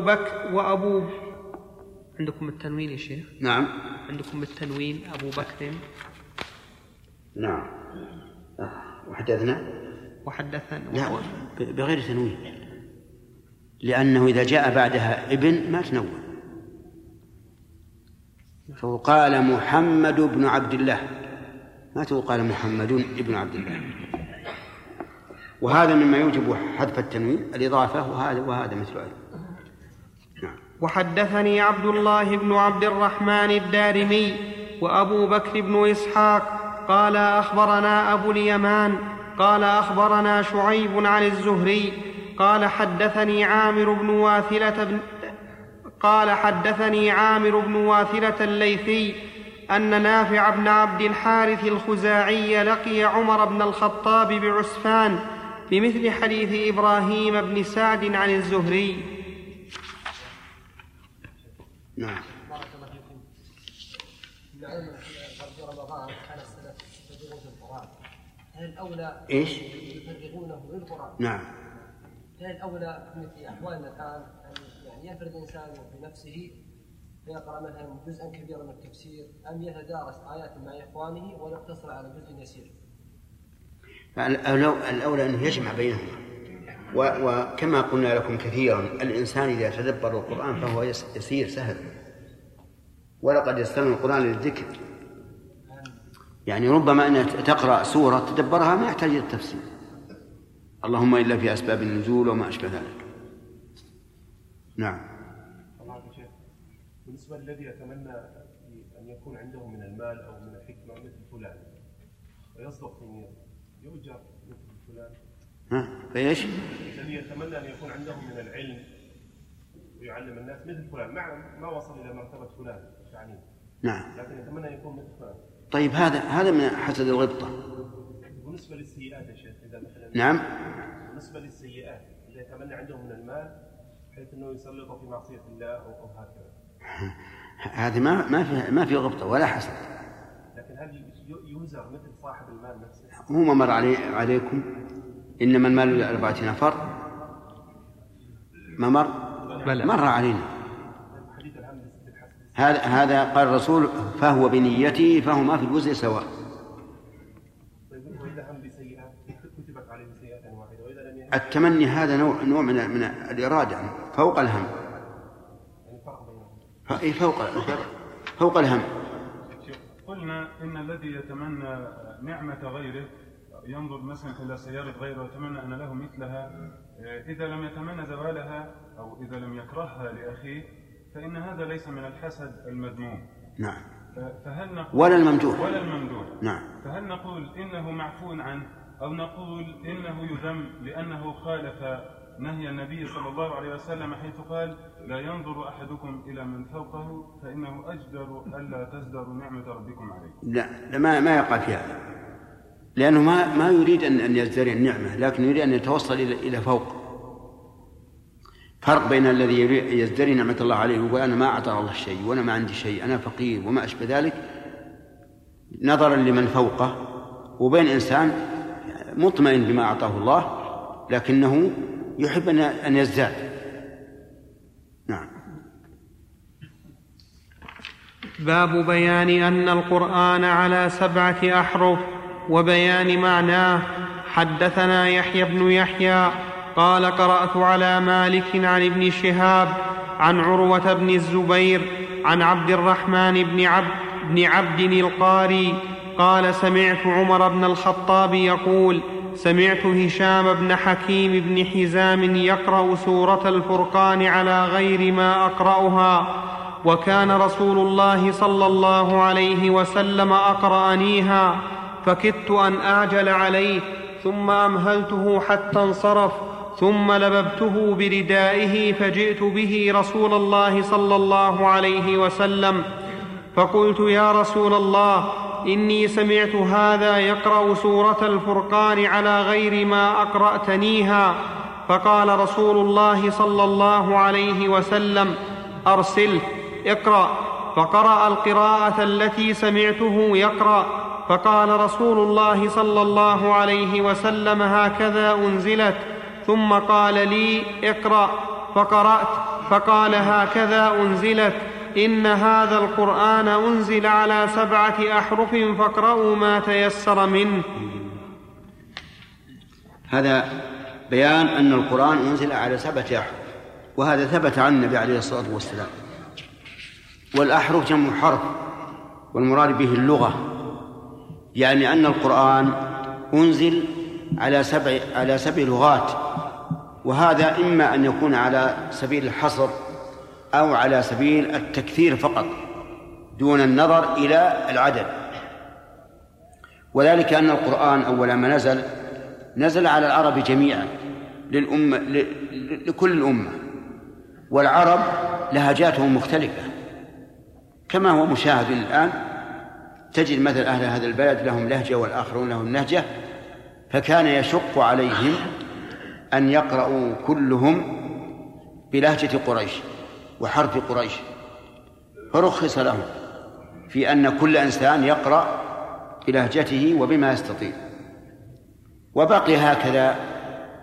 بكر عندكم التنوين يا شيخ؟ نعم عندكم التنوين أبو بكر. نعم. وحدثنا بغير تنوين، لأنه إذا جاء بعدها ابن ما تنون، فقال محمد بن عبد الله ما تقال محمد بن عبد الله. وهذا مما يوجب حذف التنوين الإضافة، وهذا مثل هذا. نعم. وحدثني عبد الله بن عبد الرحمن الدارمي وأبو بكر بن إسحاق قال أخبرنا أبو اليمان قال أخبرنا شعيب عن الزهري قال حدثني عامر بن واثلة الليثي أن نافع بن عبد الحارث الخزاعي لقي عمر بن الخطاب بعسفان بمثل حديث إبراهيم بن سعد عن الزهري. نعم. إيش؟ يفرغونه للقرآن. نعم. هل الأولى في أحوالنا الآن يعني يفرد إنسان بنفسه فيقرأ مثلا جزءا كبيرا من التفسير، أم يتدارس آيات مع إخوانه ويقتصر على جزء يسير؟ الأولى أنه يجمع بينهما، وكما قلنا لكم كثيرا الإنسان إذا تدبر القرآن فهو يسير سهل، ولقد يسرنا القرآن للذكر. يعني ربما أن تقرأ سورة تدبرها ما يحتاج التفسير، اللهم إلا في أسباب النزول وما أشبه ذلك. نعم. بالنسبة للذي يتمنى أن يكون عنده من المال أو من الحكمة مثل فلان ويصدق في نية يؤجر مثل فلان، فإيش؟ الذي يتمنى أن يكون عنده من العلم ويعلم الناس مثل فلان ما وصل إلى مرتبة فلان يعني. نعم. لكن يتمنى أن يكون مثل فلان. طيب هذا من حسد الغبطة. بالنسبة للسيئات يا شيخ، إذا مثلا نعم بالنسبة للسيئات إذا يتمنى عندهم من المال حيث أنه يسلطه في معصية الله أو هكذا، هذه ما في غبطة ولا حسد. لكن هل يوزر مثل صاحب المال نفسه؟ هو ما مر عليكم إنما المال ل4 نفر، ما مر علينا هذا. قال الرسول فهو بنيته فهما في الوزر سواء. التمني هذا نوع من الإرادة فوق الهم، فوق الهم. قلنا إن الذي يتمنى نعمة غيره ينظر مثلا إلى سيارة غيره ويتمنى أن له مثلها، إذا لم يتمنى زوالها أو إذا لم يكرهها لأخيه فإن هذا ليس من الحسد المذموم. نعم. ولا الممدوح. نعم. فهل نقول إنه معفو عنه؟ أو نقول إنه يذم لأنه خالف نهي النبي صلى الله عليه وسلم حيث قال: لا ينظر أحدكم إلى من فوقه فإنه أجدر ألا تزدروا نعمة ربكم عليه. لا، ما يقع في هذا، لأنه ما يريد أن يزدري النعمة، لكن يريد أن يتوصل إلى فوق. فرق بين الذي يزدري نعمة الله عليه ويقول أنا ما أعطى الله شيء وأنا ما عندي شيء، أنا فقير وما أشبه ذلك، نظرا لمن فوقه، وبين إنسان مطمئن بما أعطاه الله لكنه يحب أن يزداد. نعم. باب بيان أن القرآن على 7 أحرف وبيان معناه. حدثنا يحيى بن يحيى قال: قرأت على مالك عن ابن شهاب عن عروة بن الزبير عن عبد الرحمن بن عبد القاري قال: سمعت عمر بن الخطاب يقول: سمعت هشام بن حكيم بن حزام يقرأ سورة الفرقان على غير ما أقرأها، وكان رسول الله صلى الله عليه وسلم أقرأنيها فكدت أن أعجل عليه، ثم أمهلته حتى انصرف، ثم لببته بردائه فجئت به رسول الله صلى الله عليه وسلم فقلت: يا رسول الله، إني سمعت هذا يقرأ سورة الفرقان على غير ما أقرأتنيها. فقال رسول الله صلى الله عليه وسلم: أرسله اقرأ. فقرأ القراءة التي سمعته يقرأ، فقال رسول الله صلى الله عليه وسلم: هكذا أنزلت. ثم قال لي: اقرأ. فقرأت، فقال: هكذا أنزلت، إن هذا القرآن أنزل على 7 أحرف فاقرأوا ما تيسر منه. هذا بيان أن القرآن أنزل على 7 أحرف، وهذا ثبت عن النبي عليه الصلاة والسلام. والأحرف جمع حرف، والمراد به اللغة، يعني أن القرآن أنزل على 7 لغات، وهذا إما أن يكون على سبيل الحصر أو على سبيل التكثير فقط دون النظر إلى العدد، وذلك أن القرآن أول ما نزل على العرب جميعا لكل الأمة، والعرب لهجاتهم مختلفة كما هو مشاهد الآن، تجد مثل أهل هذا البلد لهم لهجة والآخرون لهم لهجة، فكان يشق عليهم أن يقرأوا كلهم بلهجة قريش وحرف قريش، فرخص لهم في أن كل إنسان يقرأ بلهجته وبما يستطيع، وبقي هكذا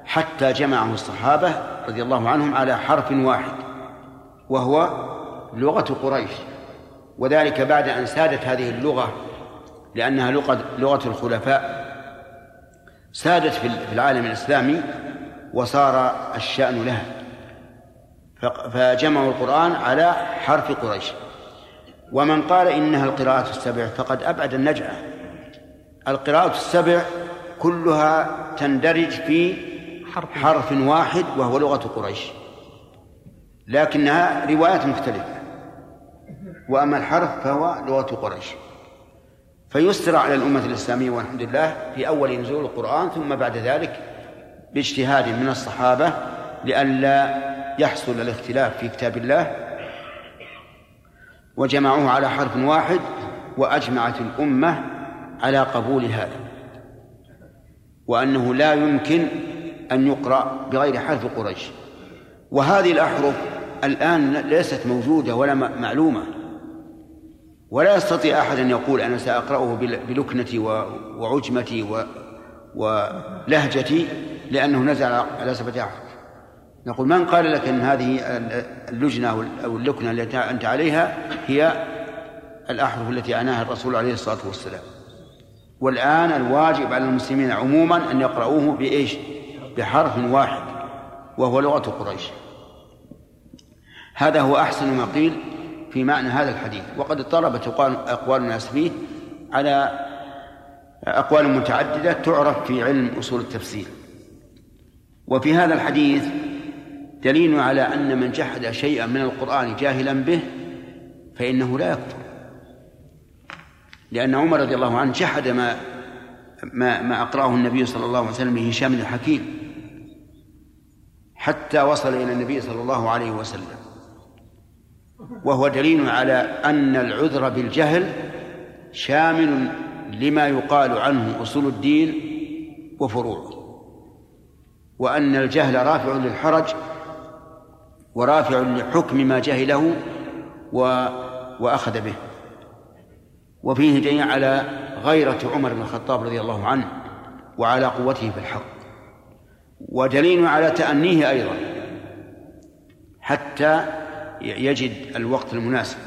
حتى جمعه الصحابة رضي الله عنهم على حرف واحد وهو لغة قريش، وذلك بعد أن سادت هذه اللغة، لأنها لغة الخلفاء، سادت في العالم الإسلامي وصار الشأن لها، فجمعوا القرآن على حرف قريش. ومن قال إنها القراءات 7 فقد أبعد النجعة. القراءات 7 كلها تندرج في حرف واحد وهو لغة قريش، لكنها روايات مختلفة، وأما الحرف فهو لغة قريش. فيسرع على الأمة الإسلامية والحمد لله في أول نزول القرآن، ثم بعد ذلك باجتهاد من الصحابة لئلا يحصل الاختلاف في كتاب الله، وجمعوه على حرف واحد، وأجمعت الأمة على قبول هذا، وأنه لا يمكن أن يقرأ بغير حرف قريش. وهذه الأحرف الآن ليست موجودة ولا معلومة، ولا يستطيع أحد أن يقول أنا سأقرأه بلكنتي وعجمتي ولهجتي لأنه نزل على 7 أحرف. نقول: من قال لك أن هذه اللجنة أو اللكنة التي أنت عليها هي الأحرف التي عناها الرسول عليه الصلاة والسلام؟ والآن الواجب على المسلمين عموما أن يقرؤوه بإيش؟ بحرف واحد وهو لغة قريش. هذا هو أحسن ما قيل في معنى هذا الحديث، وقد اضطربت أقوال الناس فيه على أقوال متعددة تعرف في علم أصول التفسير. وفي هذا الحديث دليل على أن من جحد شيئا من القرآن جاهلا به فإنه لا يكفر، لأن عمر رضي الله عنه جحد ما ما أقرأه النبي صلى الله عليه وسلم لهشام بن حكيم حتى وصل إلى النبي صلى الله عليه وسلم، وهو دليل على أن العذر بالجهل شامل لما يقال عنه أصول الدين وفروعه، وأن الجهل رافع للحرج ورافع لحكم ما جهله وأخذ به. وفيه دليل على غيرة عمر بن الخطاب رضي الله عنه وعلى قوته في الحق، ودليل على تأنيه أيضا حتى يجد الوقت المناسب.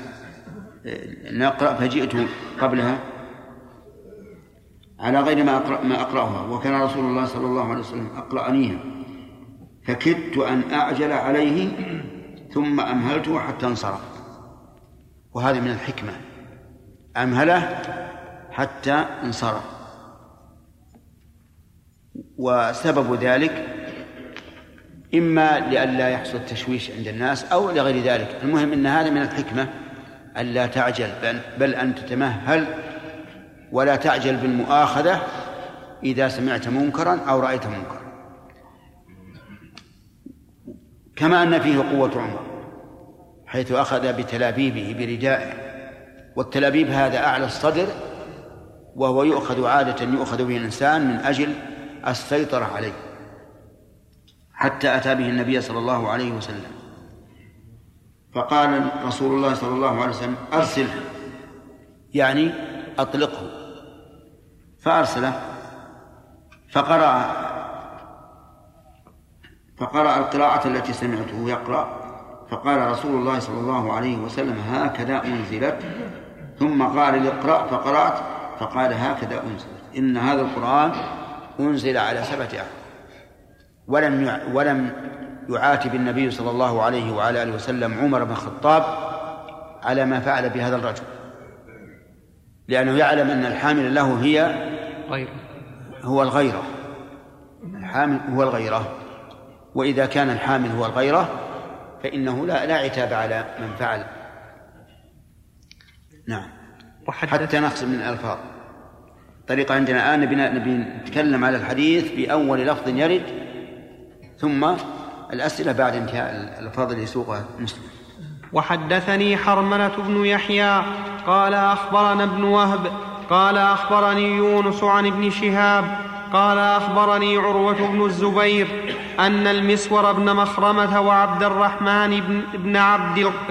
نقرأ فجئت قبلها على غير ما أقرأها، وكان رسول الله صلى الله عليه وسلم أقرأنيها فكدت أن أعجل عليه ثم أمهلته حتى انصرف. وهذا من الحكمة، أمهله حتى انصرف. وسبب ذلك إما لئلا يحصل تشويش عند الناس أو لغير ذلك، المهم أن هذا من الحكمة ألا تعجل، بل أن تتمهل ولا تعجل بالمؤاخذة إذا سمعت منكرا أو رأيت منكرا. كما أن فيه قوة عمر حيث أخذ بتلابيبه بردائه، والتلابيب هذا أعلى الصدر وهو يؤخذ عادة يؤخذ به الإنسان من أجل السيطرة عليه، حتى أتى به النبي صلى الله عليه وسلم فقال رسول الله صلى الله عليه وسلم أرسله، يعني أطلقه، فأرسله فقرأ القراءة التي سمعته يقرأ، فقال رسول الله صلى الله عليه وسلم هكذا أنزلت، ثم قال لقرأ فقرأت فقال هكذا أنزلت، إن هذا القرآن أنزل على 7 أحرف. ولم يعاتب النبي صلى الله عليه وعلى آله وسلم عمر بن الخطاب على ما فعل بهذا الرجل، لأنه يعلم أن الحامل له هي هو الغيرة، الحامل هو الغيرة، وإذا كان الحامل هو الغيرة فإنه لا عتاب على من فعل. نعم، حتى نقص من الألفاظ طريقة عندنا الآن. نبي نتكلم على الحديث بأول لفظ يرد، ثم الأسئلة بعد انتهاء الألفاظ اللي يسوقها مسلم. وحدثني حرملة بن يحيى قال أخبرنا ابن وهب قال أخبرني يونس عن ابن شهاب قال أخبرني عروة بن الزبير أن المسور بن مخرمة وعبد الرحمن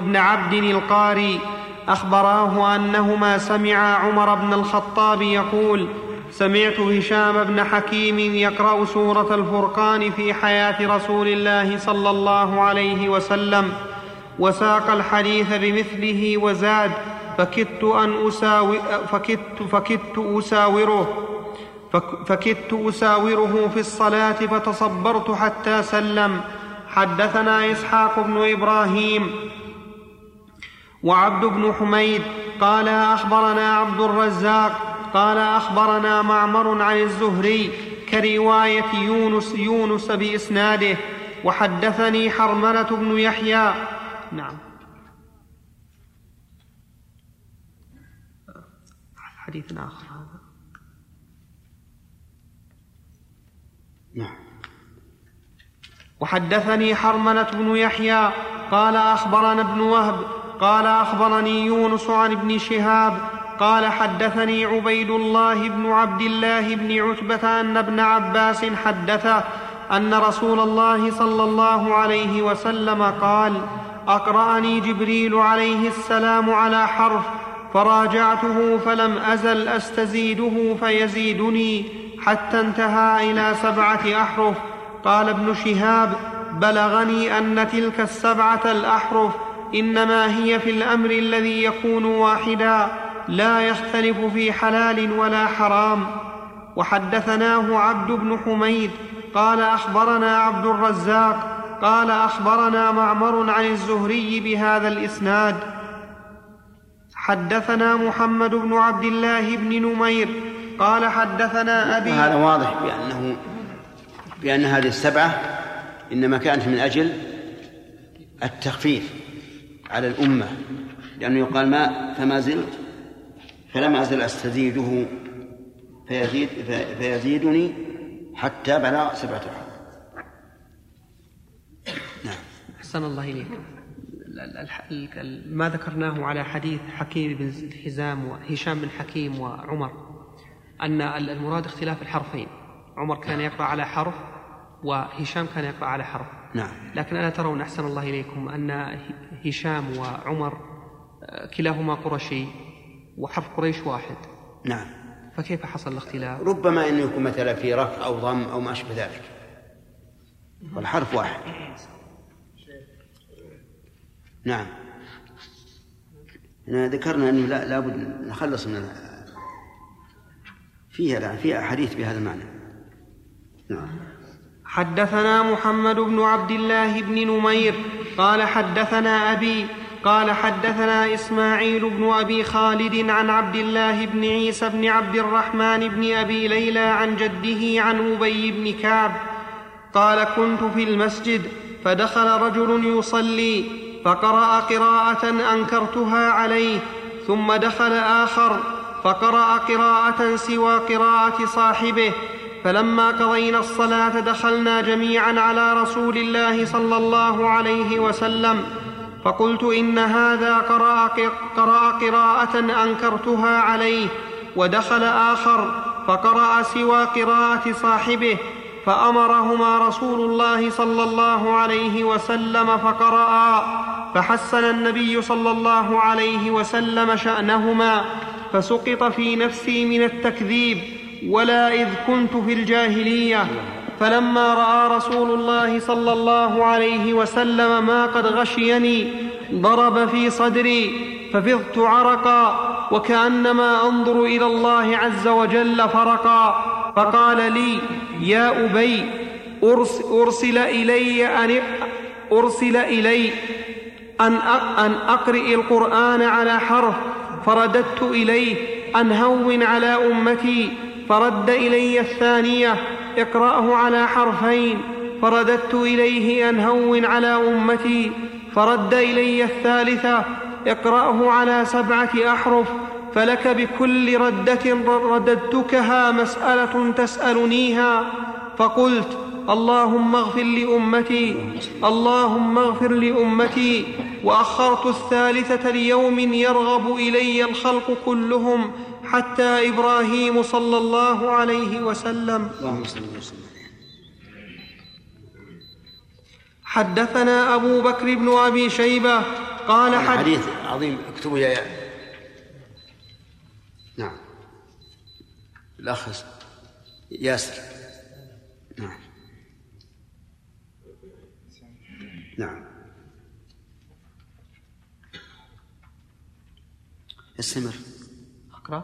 بن عبد القاري أخبراه أنهما سمعا عمر بن الخطاب يقول سمعت هشام بن حكيم يقرأ سورة الفرقان في حياة رسول الله صلى الله عليه وسلم، وساق الحديث بمثله وزاد فكدت أساوره في الصلاة فتصبرت حتى سلم. حدثنا إسحاق بن إبراهيم وعبد بن حميد قال أخبرنا عبد الرزاق قال أخبرنا معمر عن الزهري كرواية يونس بإسناده. وحدثني حرملة بن يحيى. نعم، حديث آخر هذا. نعم. وحدثني حرملة بن يحيى قال أخبرنا ابن وهب قال أخبرني يونس عن ابن شهاب قال حدثني عبيد الله بن عبد الله بن عتبة أن ابن عباس حدثه أن رسول الله صلى الله عليه وسلم قال أقرأني جبريل عليه السلام على حرف فراجعته فلم أزل أستزيده فيزيدني حتى انتهى إلى 7 أحرف. قال ابن شهاب بلغني أن تلك 7 الأحرف إنما هي في الأمر الذي يكون واحدا لا يختلف في حلال ولا حرام. وحدثناه عبد بن حميد قال أخبرنا عبد الرزاق قال أخبرنا معمر عن الزهري بهذا الإسناد. حدثنا محمد بن عبد الله بن نمير قال حدثنا أبي. هذا واضح بأن هذه 7 إنما كانت من أجل التخفيف على الأمة، لأنه يقال ما فما زلت فلم أزل أستزيده فيزيدني حتى بلغ 7 أحرف. نعم. أحسن الله إليك. ما ذكرناه على حديث حكيم بن هشام وهشام بن حكيم وعمر أن المراد اختلاف الحرفين، عمر كان يقرأ على حرف وهشام كان يقرأ على حرف. نعم. لكن ألا ترون أحسن الله إليكم أن هشام وعمر كلاهما قرشي وحرف قريش واحد؟ نعم. فكيف حصل الاختلاف؟ ربما أن يكون مثلا في رفع أو ضم أو ما أشبه ذلك، والحرف واحد. نعم. ذكرنا أنه لا بد نخلص من فيها حديث بهذا المعنى. نعم. حدثنا محمد بن عبد الله بن نمير قال حدثنا أبي قال حدثنا إسماعيل بن أبي خالد عن عبد الله بن عيسى بن عبد الرحمن بن أبي ليلى عن جده عن أبي بن كعب قال كنت في المسجد فدخل رجل يصلي فقرأ قراءة أنكرتها عليه، ثم دخل آخر فقرأ قراءة سوى قراءة صاحبه، فلما قضينا الصلاة دخلنا جميعا على رسول الله صلى الله عليه وسلم، فقلت إن هذا قرأ قراءة أنكرتها عليه، ودخل آخر فقرأ سوى قراءة صاحبه، فأمرهما رسول الله صلى الله عليه وسلم فقرأ، فحسن النبي صلى الله عليه وسلم شأنهما، فسقط في نفسي من التكذيب ولا إذ كنت في الجاهلية. فلما رأى رسول الله صلى الله عليه وسلم ما قد غشيني ضرب في صدري ففضت عرقا وكأنما أنظر إلى الله عز وجل فرقا، فقال لي يا أبي أرسل إلي أن أقرئ القرآن على حرف، فرددت إليه أن هون على أمتي، فرد إلي الثانية اقرأه على حرفين، فرددت إليه أن هون على أمتي، فرد إلي الثالثة اقرأه على 7 أحرف، فلك بكل ردة رددتكها مسألة تسألنيها، فقلت اللهم اغفر لأمتي اللهم اغفر لأمتي، وأخرت الثالثة ليوم يرغب إلي الخلق كلهم حتى إبراهيم صلى الله عليه وسلم. حدثنا أبو بكر بن أبي شيبة قال حديث عظيم اكتبوا يا نعم الأخ ياسر. نعم نعم استمر أقرأ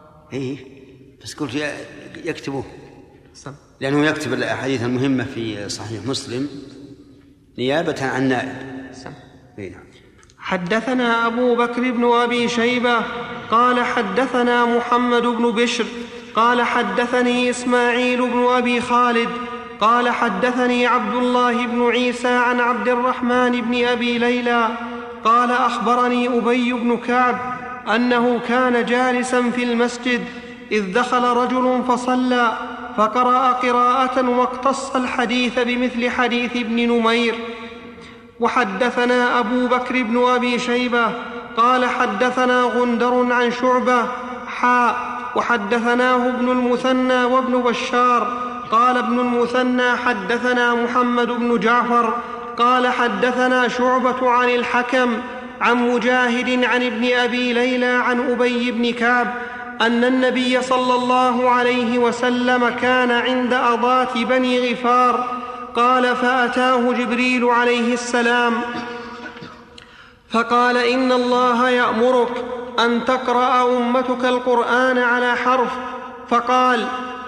بس قلت يكتبوه لأنه يكتب الأحاديث المهمة في صحيح مسلم نيابة عن نائب. نعم. حدثنا أبو بكر بن أبي شيبة قال حدثنا محمد بن بشر قال حدثني إسماعيل بن أبي خالد قال حدثني عبد الله بن عيسى عن عبد الرحمن بن أبي ليلى قال أخبرني أبي بن كعب أنه كان جالسا في المسجد إذ دخل رجل فصلى فقرأ قراءة واقتص الحديث بمثل حديث ابن نمير. وحدثنا أبو بكر بن أبي شيبة قال حدثنا غندر عن شعبة وحدثناه ابن المثنى وابن بشار قال ابن المثنى حدثنا محمد بن جعفر قال حدثنا شعبة عن الحكم عن مجاهد عن ابن أبي ليلى عن أبي بن كعب أن النبي صلى الله عليه وسلم كان عند أضاة بني غفار قال فأتاه جبريل عليه السلام فقال إن الله يأمرك أن تقرأ أمتك القرآن على حرف، فقال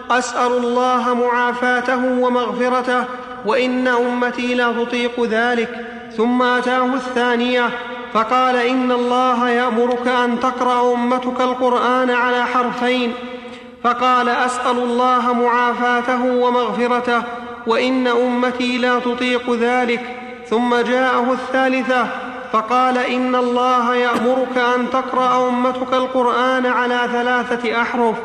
أسأل الله معافاته ومغفرته وإن أمتي لا تطيق ذلك. ثم أتاه الثانية فقال إن الله يأمرك أن تقرأ أمتك القرآن على حرفين، فقال أسأل الله معافاته ومغفرته وإن أمتي لا تطيق ذلك. ثم جاءه الثالثة فقال إن الله يأمرك أن تقرأ أمتك القرآن على 3 أحرف،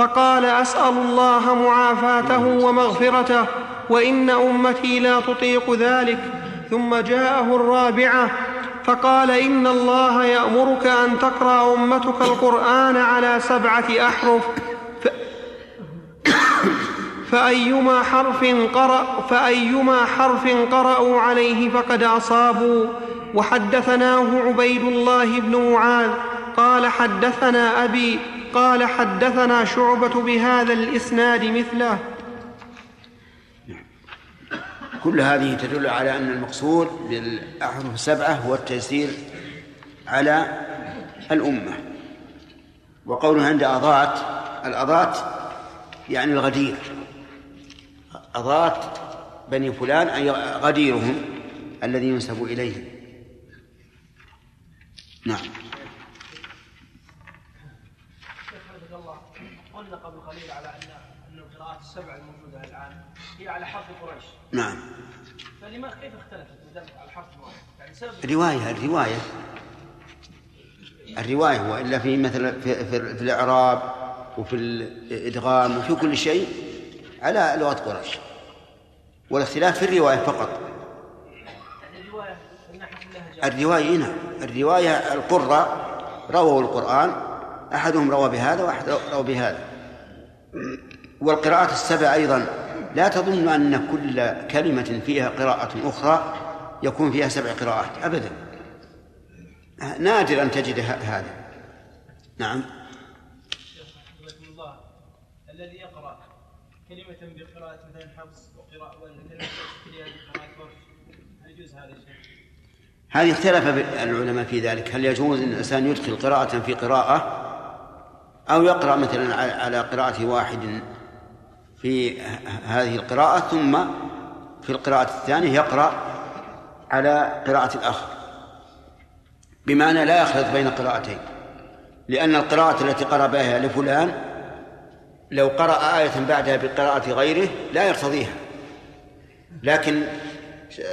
فقال: أسأل الله معافاته ومغفرته، وإن أمتي لا تطيق ذلك. ثم جاءه الرابعة فقال: إن الله يأمرك أن تقرأ أمتك القرآن على 7 أحرف، فأيما حرف قرأوا عليه فقد أصابوا. وحدثناه عبيد الله بن معاذ قال: حدثنا أبي قال: حدثنا شعبة بهذا الإسناد مثله. كل هذه تدل على أن المقصود بالأحرف 7 هو التيسير على الأمة. وقوله عند أضاءت، الأضاءت يعني الغدير، أضاءت بني فلان أي غديرهم الذي ينسب إليهم. نعم. قلنا قبل قليل على أن القراءات 7 الموجودة الآن هي على حرف قريش. نعم. فلما كيف اختلفت بدل على حرف واحد؟ يعني سبب الرواية، وإلا في مثلا في الإعراب وفي الإدغام وفي كل شيء على لغة قريش، والاختلاف في الرواية فقط. الرواية هنا الرواية القراء رووا القرآن، أحدهم روى بهذا وأحد روى بهذا. والقراءات 7 أيضا لا تظن أن كل كلمة فيها قراءة أخرى يكون فيها 7 قراءات أبدا، نادر أن تجد هذا. نعم. الذي يقرأ كلمة بقراءة مثلا حفص وقراءة ولا قراءة، هل يجوز هذا الشيء؟ هذه اختلف العلماء في ذلك، هل يجوز أن الإنسان يدخل قراءة في قراءة أو يقرأ مثلا على قراءة واحد في هذه القراءة ثم في القراءة الثانية يقرأ على قراءة الآخر، بمعنى لا يخلط بين قراءتين، لأن القراءة التي قرأ بها لفلان لو قرأ آية بعدها بقراءة غيره لا يقتضيها، لكن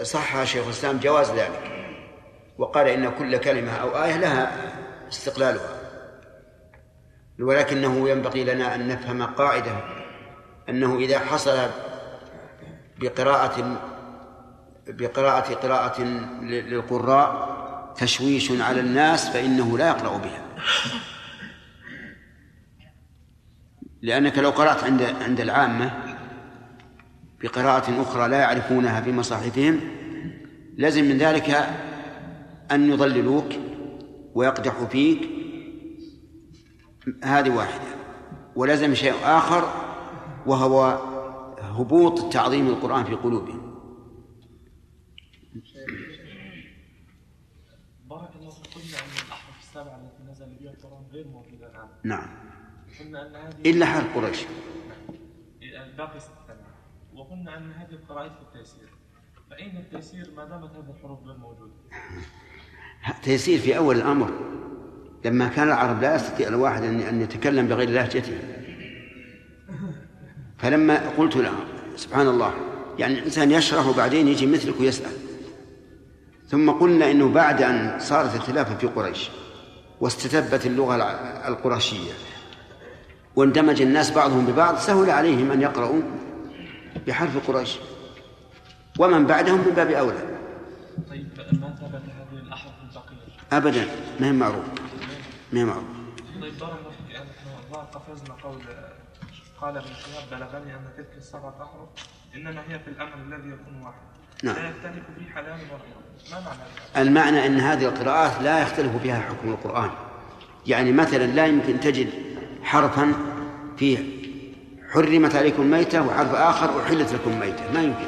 صح شيخ الإسلام جواز ذلك وقال إن كل كلمة أو آية لها استقلالها. ولكنه ينبغي لنا أن نفهم قاعدة، أنه إذا حصل بقراءة للقراء تشويش على الناس فإنه لا يقرأ بها، لأنك لو قرأت عند العامة بقراءة أخرى لا يعرفونها في مصاحفهم لازم من ذلك أن يضللوك ويقدحوا فيك، هذه واحدة. ولزم شيء آخر وهو هبوط تعظيم القرآن في قلوبهم. بارك الله فيك. قلنا أن الأحرف 7 التي نزل بها القرآن غير موجودة الآن. نعم. إلا حرف قريش. الباقي 6. وقلنا أن هذه القراءات في التيسير. فأين التيسير ما دامت هذه الحروف غير موجودة؟ تيسير في أول الأمر لما كان العرب لا يستطيع الواحد أن يتكلم بغير لهجته، فلما قلت له سبحان الله، يعني الإنسان يشرح وبعدين يجي مثلك ويسأل. ثم قلنا إنه بعد أن صارت الخلافة في قريش واستتبت اللغة القرشية واندمج الناس بعضهم ببعض سهل عليهم أن يقرأوا بحرف قريش، ومن بعدهم من باب أولى. طيب ما ثبت هذه الأحرف البقية؟ أبدا ما هي معروفة. طيب بارك الله فيك. الله قفزنا قول قال ابن شهاب: بلغني أن تلك 7 أحرف إنما هي في الأمر الذي يكون واحد. نعم. لا يختلف فيه حلال وحرام. ما معنى هذا؟ المعنى أن هذه القراءات لا يختلف فيها حكم القرآن، يعني مثلا لا يمكن تجد حرفا فيه حرمت عليكم الميتة وحرف آخر أحلت لكم الميتة، ما يمكن.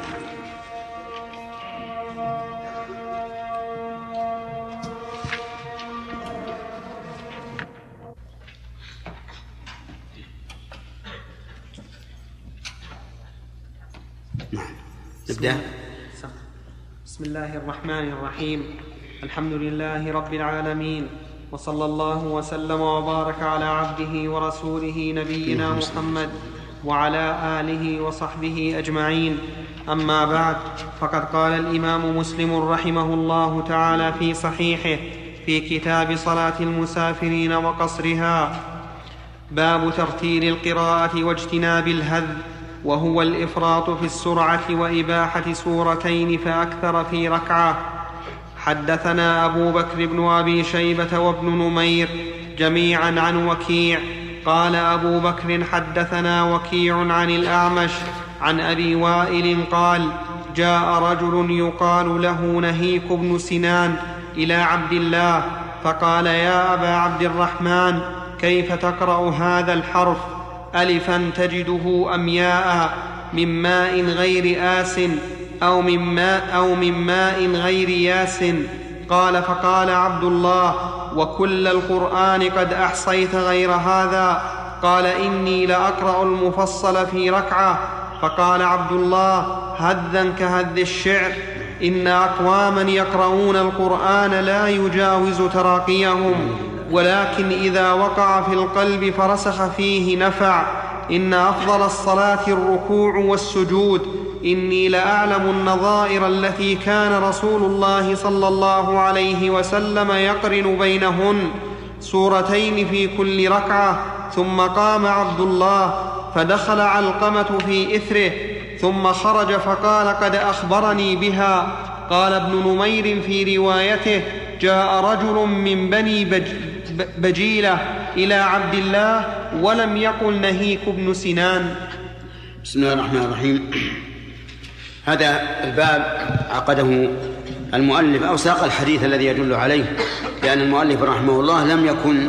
بسم الله الرحمن الرحيم. الحمد لله رب العالمين، وصلى الله وسلم وبارك على عبده ورسوله نبينا محمد وعلى آله وصحبه أجمعين. أما بعد، فقد قال الإمام مسلم رحمه الله تعالى في صحيحه في كتاب صلاة المسافرين وقصرها: باب ترتيل القراءة واجتناب الهذ، وهو الإفراط في السرعة وإباحة سورتين فأكثر في ركعة. حدثنا أبو بكر بن أبي شيبة وابن نمير جميعا عن وكيع قال أبو بكر حدثنا وكيع عن الأعمش عن أبي وائل قال جاء رجل يقال له نهيك بن سنان إلى عبد الله فقال يا أبا عبد الرحمن كيف تقرأ هذا الحرف ألفا تجده أم ياء من ماء غير آس أو من ماء غير ياس؟ قال فقال عبد الله وكل القرآن قد أحصيت غير هذا. قال إني لأقرأ المفصل في ركعة. فقال عبد الله هذا كهذ الشعر، إن أقواما يقرؤون القرآن لا يجاوز تراقيهم، ولكن إذا وقع في القلب فرسخ فيه نفع. إن أفضل الصلاة الركوع والسجود، إني لأعلم النظائر التي كان رسول الله صلى الله عليه وسلم يقرن بينهن سورتين في كل ركعة. ثم قام عبد الله فدخل علقمة في إثره ثم خرج فقال قد أخبرني بها. قال ابن نمير في روايته جاء رجل من بني بجيلة إلى عبد الله ولم يقل نهيك بن سنان. بسم الله الرحمن الرحيم. هذا الباب عقده المؤلف أو ساق الحديث الذي يدل عليه، لأن المؤلف رحمه الله لم يكن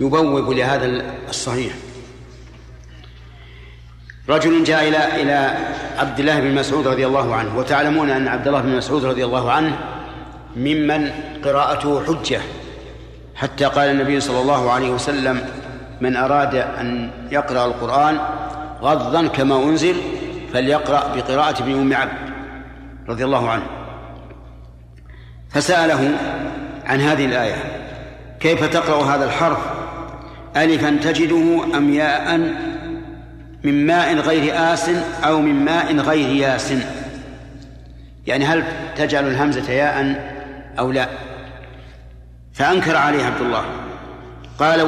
يبوب لهذا الصحيح. رجل جاء إلى عبد الله بن مسعود رضي الله عنه، وتعلمون أن عبد الله بن مسعود رضي الله عنه ممن قراءته حجة، حتى قال النبي صلى الله عليه وسلم من أراد أن يقرأ القرآن غضا كما أنزل فليقرأ بقراءة ابن أم عبد رضي الله عنه. فسأله عن هذه الآية كيف تقرأ هذا الحرف ألفا تجده أم ياء من ماء غير آس أو من ماء غير ياس، يعني هل تجعل الهمزة ياء أو لا؟ فأنكر عليه عبد الله قال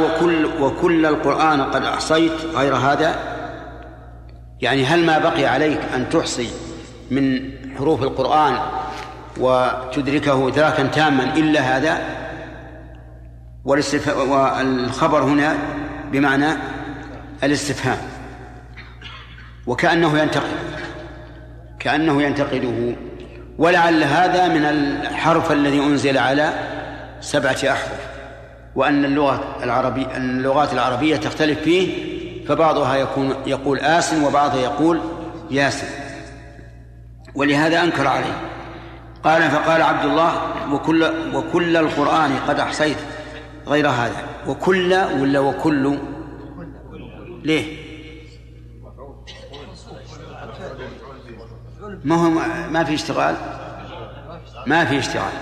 وكل القرآن قد أحصيت غير هذا، يعني هل ما بقي عليك أن تحصي من حروف القرآن وتدركه إدراكا تاما إلا هذا؟ والخبر هنا بمعنى الاستفهام، وكأنه ينتقده، ولعل هذا من الحرف الذي أنزل على 7 أحرف، وأن اللغات العربية تختلف فيه، فبعضها يقول آس وبعضها يقول ياس، ولهذا أنكر عليه. قال فقال عبد الله وكل القرآن قد أحصيت غير هذا. وكل ولا وكل ليه؟ ما في اشتغال،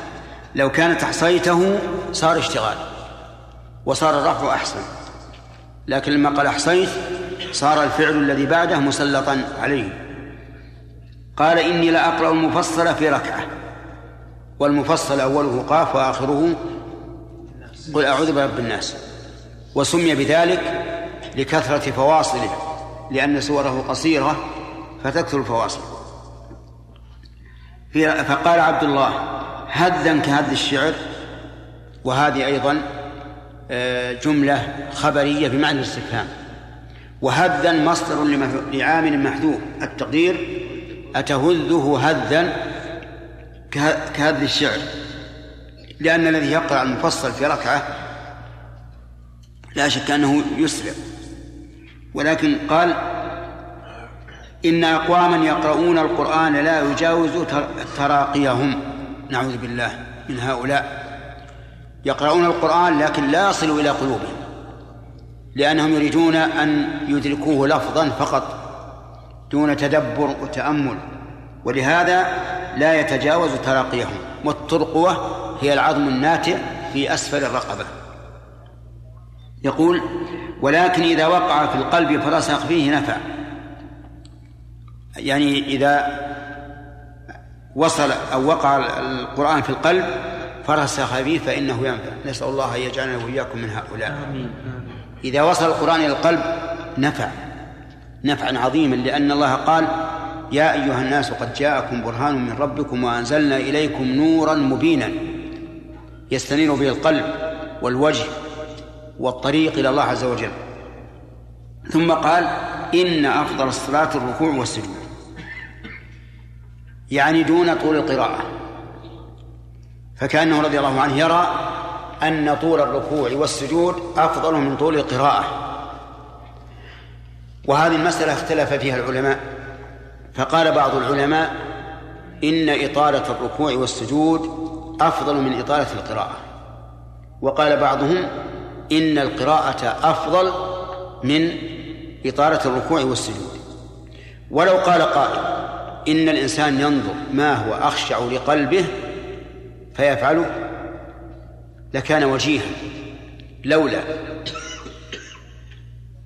لو كانت أحصيته صار اشتغال وصار الرفع أحسن، لكن لما قال أحصيت صار الفعل الذي بعده مسلطا عليه. قال إني لأقرأ المفصل في ركعة، والمفصل أوله قاف وآخره قل أعوذ برب الناس، وسمي بذلك لكثرة فواصله، لأن سوره قصيرة فتكثر الفواصل. فقال عبد الله هذا كهذا الشعر، وهذه أيضا جملة خبرية بمعنى الاستفهام، وهذا مصدر لعامل محذوف، التقدير أتهذه هذا كهذا الشعر، لأن الذي يقرأ المفصل في ركعة لا شك أنه يسرع. ولكن قال إن أقواما يقرؤون القرآن لا يجاوز تراقيهم، نعوذ بالله من هؤلاء، يقرؤون القرآن لكن لا يصل إلى قلوبهم، لأنهم يريدون أن يدركوه لفظا فقط دون تدبر وتأمل، ولهذا لا يتجاوز تراقيهم. والترقوة هي العظم الناتئ في أسفل الرقبة. يقول ولكن إذا وقع في القلب فرسخ فيه نفع، يعني إذا وصل أو وقع القرآن في القلب فرسخ فيه فإنه ينفع. نسأل الله أن يجعلنا وإياكم من هؤلاء. آمين. إذا وصل القرآن إلى القلب نفعا عظيما، لأن الله قال: يا أيها الناس قد جاءكم برهان من ربكم وأنزلنا إليكم نورا مبينا يستنير به القلب والوجه والطريق إلى الله عز وجل. ثم قال: إن أفضل الصلاة الركوع والسجود، يعني دون طول القراءة. فكأنه رضي الله عنه يرى أن طول الركوع والسجود أفضل من طول القراءة. وهذه المسألة اختلف فيها العلماء، فقال بعض العلماء: إن إطالة الركوع والسجود أفضل من إطالة القراءة، وقال بعضهم: إن القراءة أفضل من إطالة الركوع والسجود. ولو قال قائل: إن الإنسان ينظر ما هو أخشع لقلبه فيفعله، لكان وجيها،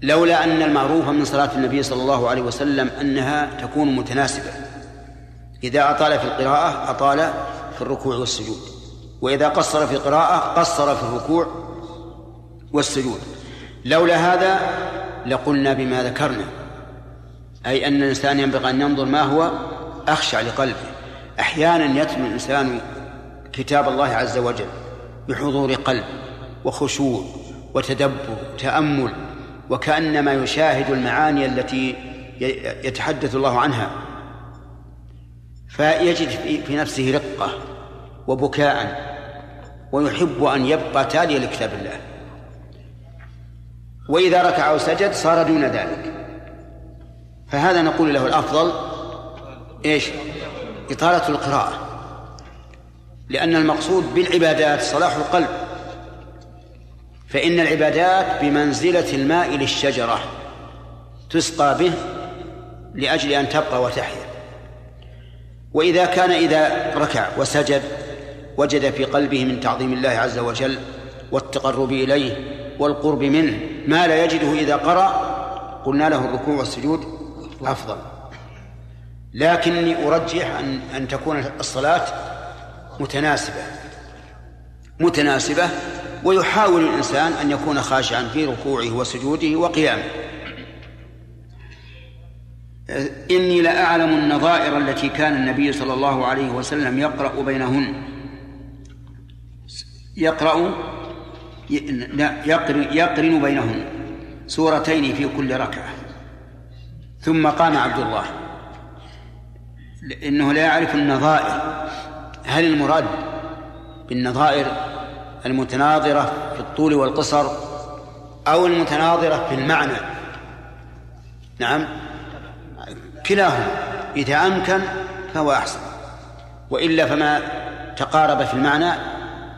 لولا أن المعروف من صلاة النبي صلى الله عليه وسلم أنها تكون متناسبة، إذا أطال في القراءة أطال في الركوع والسجود، وإذا قصر في القراءة قصر في الركوع والسجود. لولا هذا لقلنا بما ذكرنا، أي أن الإنسان ينبغي أن ينظر ما هو أخشع لقلبه. أحيانا يتلو الإنسان كتاب الله عز وجل بحضور قلب وخشوع وتدبر وتأمل، وكأنما يشاهد المعاني التي يتحدث الله عنها، فيجد في نفسه رقة وبكاء، ويحب أن يبقى تاليا لكتاب الله. وإذا ركع وسجد صار دون ذلك، فهذا نقول له الأفضل إطالة القراءة، لأن المقصود بالعبادات صلاح القلب، فإن العبادات بمنزلة الماء للشجرة تسقى به لأجل أن تبقى وتحيا. إذا ركع وسجد وجد في قلبه من تعظيم الله عز وجل والتقرب إليه والقرب منه ما لا يجده إذا قرأ، قلنا له الركوع والسجود أفضل. لكني أرجح أن تكون الصلاة متناسبة، ويحاول الإنسان أن يكون خاشعا في ركوعه وسجوده وقيامه. إني لأعلم النظائر التي كان النبي صلى الله عليه وسلم يقرأ بينهن، يقرن بينهن سورتين في كل ركعة. ثم قام عبد الله، لأنه لا يعرف النظائر، هل المراد بالنظائر المتناظرة في الطول والقصر أو المتناظرة في المعنى؟ نعم، كلاهما إذا أمكن فهو أحسن، وإلا فما تقارب في المعنى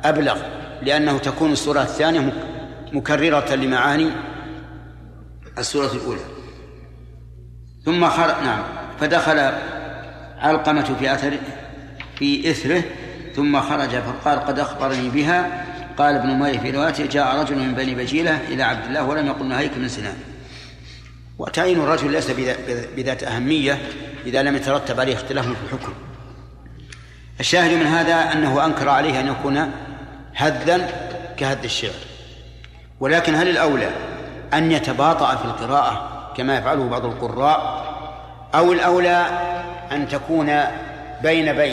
أبلغ، لأنه تكون السورة الثانية مكررة لمعاني السورة الأولى. ثم فدخل علقمة في إثره ثم خرج، فقال: قد أخبرني بها. قال ابن مايه في روايته: جاء رجل من بني بجيلة إلى عبد الله ولم يقل نهيك من سنان. وتعيين الرجل ليس بذات أهمية إذا لم يترتب عليه اختلاف في الحكم. الشاهد من هذا أنه أنكر عليه أن يكون هذا كهذ الشعر، ولكن هل الأولى أن يتباطأ في القراءة كما يفعله بعض القراء، أو الأولى أن تكون بين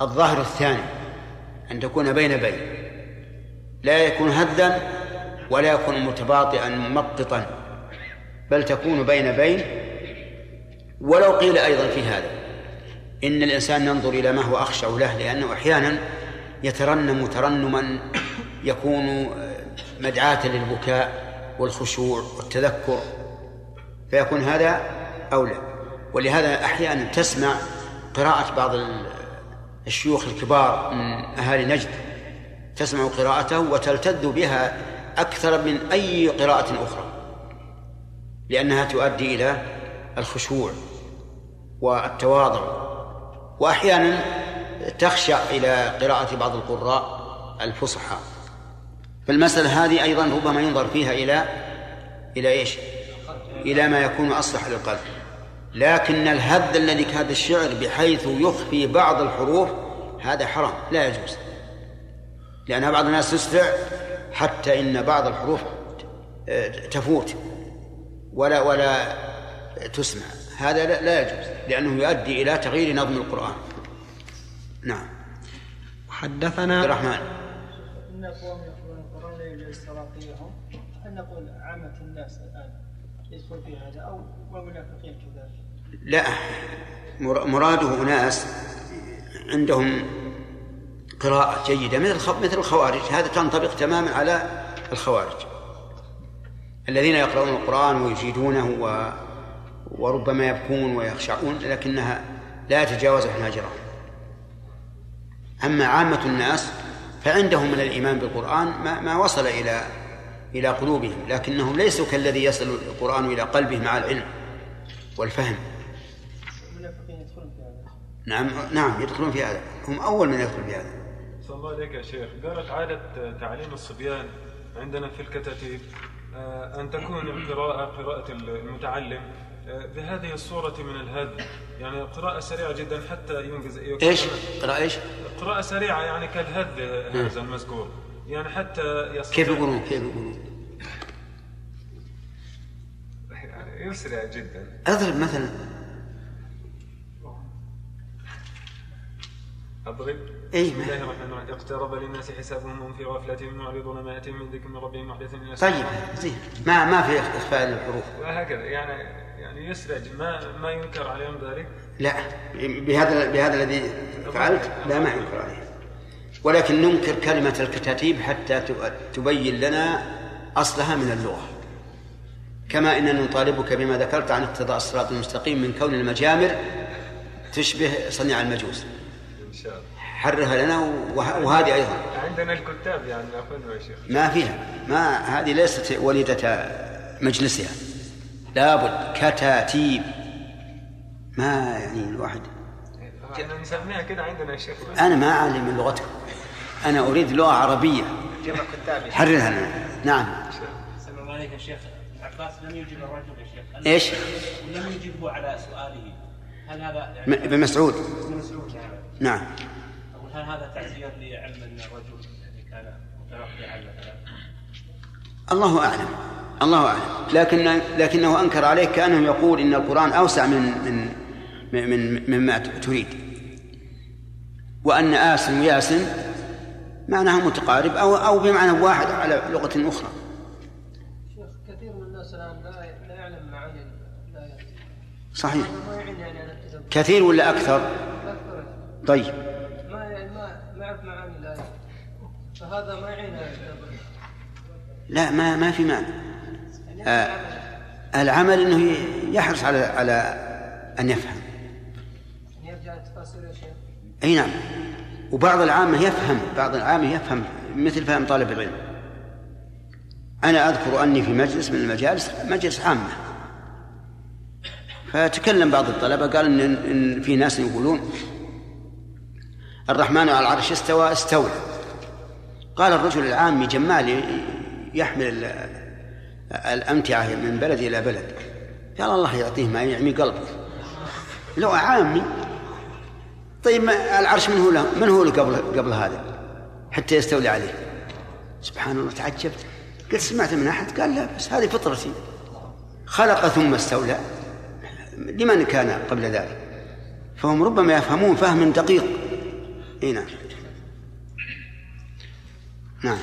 الظاهر الثاني، أن تكون بين لا يكون هذا ولا يكون متباطئا ممقطا، بل تكون بين ولو قيل أيضا في هذا إن الإنسان ينظر إلى ما هو أخشع له، لأنه أحيانا يترنم ترنما يكون مدعاة للبكاء والخشوع والتذكر، فيكون هذا أولى. ولهذا أحيانا تسمع قراءة بعض الشيوخ الكبار من أهالي نجد، تسمع قراءته وتلتذ بها أكثر من أي قراءة أخرى، لأنها تؤدي إلى الخشوع والتواضع. وأحيانا تخشع إلى قراءة بعض القراء الفصحى. فالمسألة هذه أيضا ربما ينظر فيها إلى ما يكون أصلح للقلب، لكن الهذ الذي كهذا الشعر بحيث يخفي بعض الحروف هذا حرام، لا يجوز، لأن بعض الناس يسرع حتى إن بعض الحروف تفوت ولا تسمع، هذا لا يجوز لأنه يؤدي إلى تغيير نظم القرآن. نعم. حدثنا عبد الرحمن إن قوم يقرؤون القرآن لا يجوز تراقيهم، أن نقول عامة الناس الآن يدخل في هذا أو والمنافقين كذلك؟ لا، مراده ناس عندهم قراءة جيدة مثل الخوارج، هذا تنطبق تماما على الخوارج الذين يقرؤون القرآن ويجيدونه وربما يبكون ويخشعون لكنها لا تتجاوز حناجرهم. أما عامة الناس فعندهم من الإيمان بالقرآن ما وصل إلى قلوبهم، لكنهم ليسوا كالذي يصل القرآن إلى قلبه مع العلم والفهم. نعم يدخلون في هذا، هم أول من يدخل في هذا. صلى الله عليك يا شيخ، جرت عادة تعليم الصبيان عندنا في الكتاتيب أن تكون القراءة قراءة المتعلم بهذه الصورة من الهدي، يعني قراءة سريعة جدا حتى ينجز. إيش قراءة؟ إيش قراءة سريعة؟ يعني كالهدي هذا المذكور، يعني حتى يصل. كيف يقولون يسرع جدا. أضرب مثلا أضرب. بسم الله الرحمن الرحيم. اقترب للناس حسابهم وهم في غفلة معرضون ما يأتيهم من ذكر من ربهم محدث إلا. طيب زين، ما في إخفاء الحروف وهكذا، يعني يسرع ما ينكر عليهم ذلك. لا، بهذا الذي فعلت لا ما ينكر عليه، ولكن ننكر كلمة الكتاتيب حتى تبين لنا أصلها من اللغة، كما إننا نطالبك بما ذكرت عن اقتضاء الصراط المستقيم من كون المجامر تشبه صنيع المجوس. حرها لنا. وهذه أيضا عندنا الكتاب، يعني أخذوا يا شيخ ما فيها، ما هذه ليست وليدة مجلسها، لابد كتاتيب. ما يعني الواحد نسميها كده عندنا يا شيخ، أنا ما أعلم من لغتكم، أنا أريد لغة عربية. حرها لنا. نعم. السلام عليكم يا شيخ. عباس لم يجب الرجل يا شيخ. إيش؟ لم يجيبوا على سؤاله. هل هذا ابن مسعود؟ نعم. أقول هل هذا تعزير لعلم الرجل الذي كان مترقي على مثلا؟ الله أعلم. لكنه أنكر عليه، كأنه يقول إن القرآن أوسع من مما تريد، وأن آسن وياسن معناه متقارب أو بمعنى واحد على لغة أخرى. لا يعلم معاني الآيات. صحيح. كثير ولا أكثر؟ أكثر. طيب. ما يعرف معاني الآيات، فهذا ما يعين. لا، ما في معنى. العمل إنه يحرص على أن يفهم. يرجع التفاسير يا شيخ. أي نعم. وبعض العامة يفهم مثل فهم طالب العلم. أنا أذكر أني في مجلس من المجالس، مجلس عامة، فتكلم بعض الطلبة قال إن في ناس يقولون الرحمن على العرش استوى. قال الرجل العام جمالي يحمل الأمتعة من بلد إلى بلد، قال الله يعطيه ما يعمي قلبه، لو عامي. طيب العرش من هو قبل هذا حتى يستولي عليه؟ سبحان الله، تعجبت. قلت سمعت من أحد؟ قال لا، بس هذه فطرتي، خلق ثم استولى، لمن كان قبل ذلك. فهم ربما يفهمون فهم دقيق. نعم.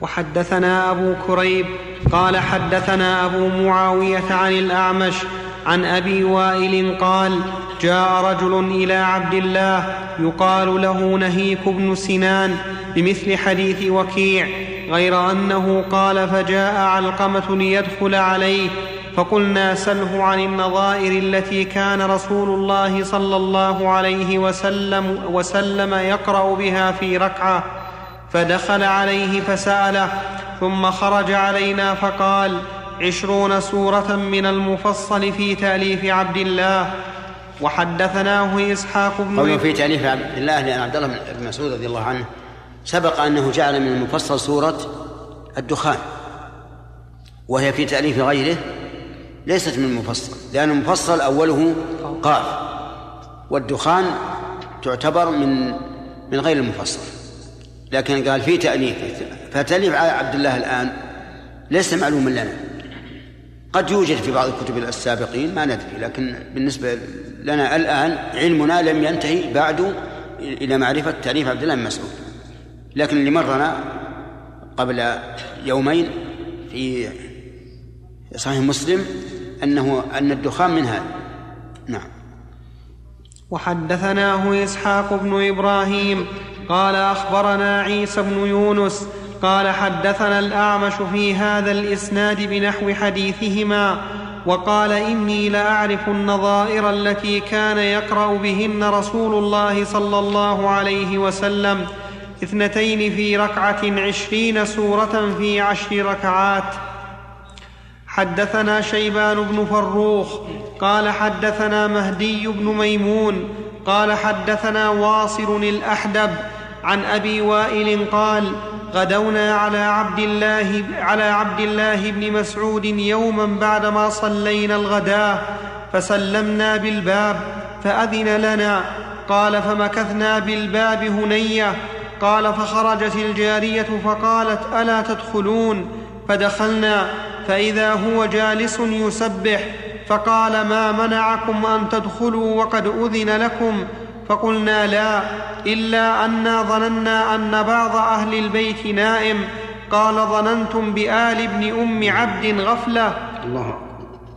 وحدثنا أبو كريب قال حدثنا أبو معاوية عن الأعمش عن أبي وائل قال جاء رجل إلى عبد الله يقال له نهيك بن سنان بمثل حديث وكيع، غير أنه قال فجاء علقمة ليدخل عليه، فقلنا سله عن النظائر التي كان رسول الله صلى الله عليه وسلم يقرأ بها في ركعة، فدخل عليه فسأله، ثم خرج علينا فقال 20 سورة من المفصل في تأليف عبد الله. وحدثناه إسحاق بن قوله في تأليف عبد الله، لأن عبد الله بن مسعود رضي الله عنه سبق أنه جعل من المفصل سورة الدخان، وهي في تأليف غيره ليست من المفصل، لأن المفصل أوله قاف، والدخان تعتبر من غير المفصل، لكن قال في تأليفه. فتأليف عبد الله الآن ليس معلوما لنا. قد يوجد في بعض الكتب السابقين ما ندري، لكن بالنسبة لنا الآن علمنا لم ينتهي بعد إلى معرفة تعريف عبد الله بن مسعود. لكن اللي مرنا قبل يومين في صحيح مسلم أن الدخان من هذا. نعم. وحدثناه إسحاق بن إبراهيم قال أخبرنا عيسى بن يونس قال حدثنا الأعمش في هذا الإسناد بنحو حديثهما، وقال إني لأعرف النظائر التي كان يقرأ بهن رسول الله صلى الله عليه وسلم، 2 في ركعة 20 سورة في 10 ركعات. حدثنا شيبان بن فروخ قال حدثنا مهدي بن ميمون قال حدثنا واصل الأحدب عن أبي وائل قال غدونا على عبد الله بن مسعود يوما بعدما صلينا الغداء فسلمنا بالباب فأذن لنا، قال فمكثنا بالباب هنية، قال فخرجت الجارية فقالت ألا تدخلون؟ فدخلنا فإذا هو جالس يسبح، فقال ما منعكم أن تدخلوا وقد أذن لكم؟ فقلنا لا، إلا أننا ظننا أن بعض أهل البيت نائم. قال ظننتم بآل ابن أم عبد غفلة.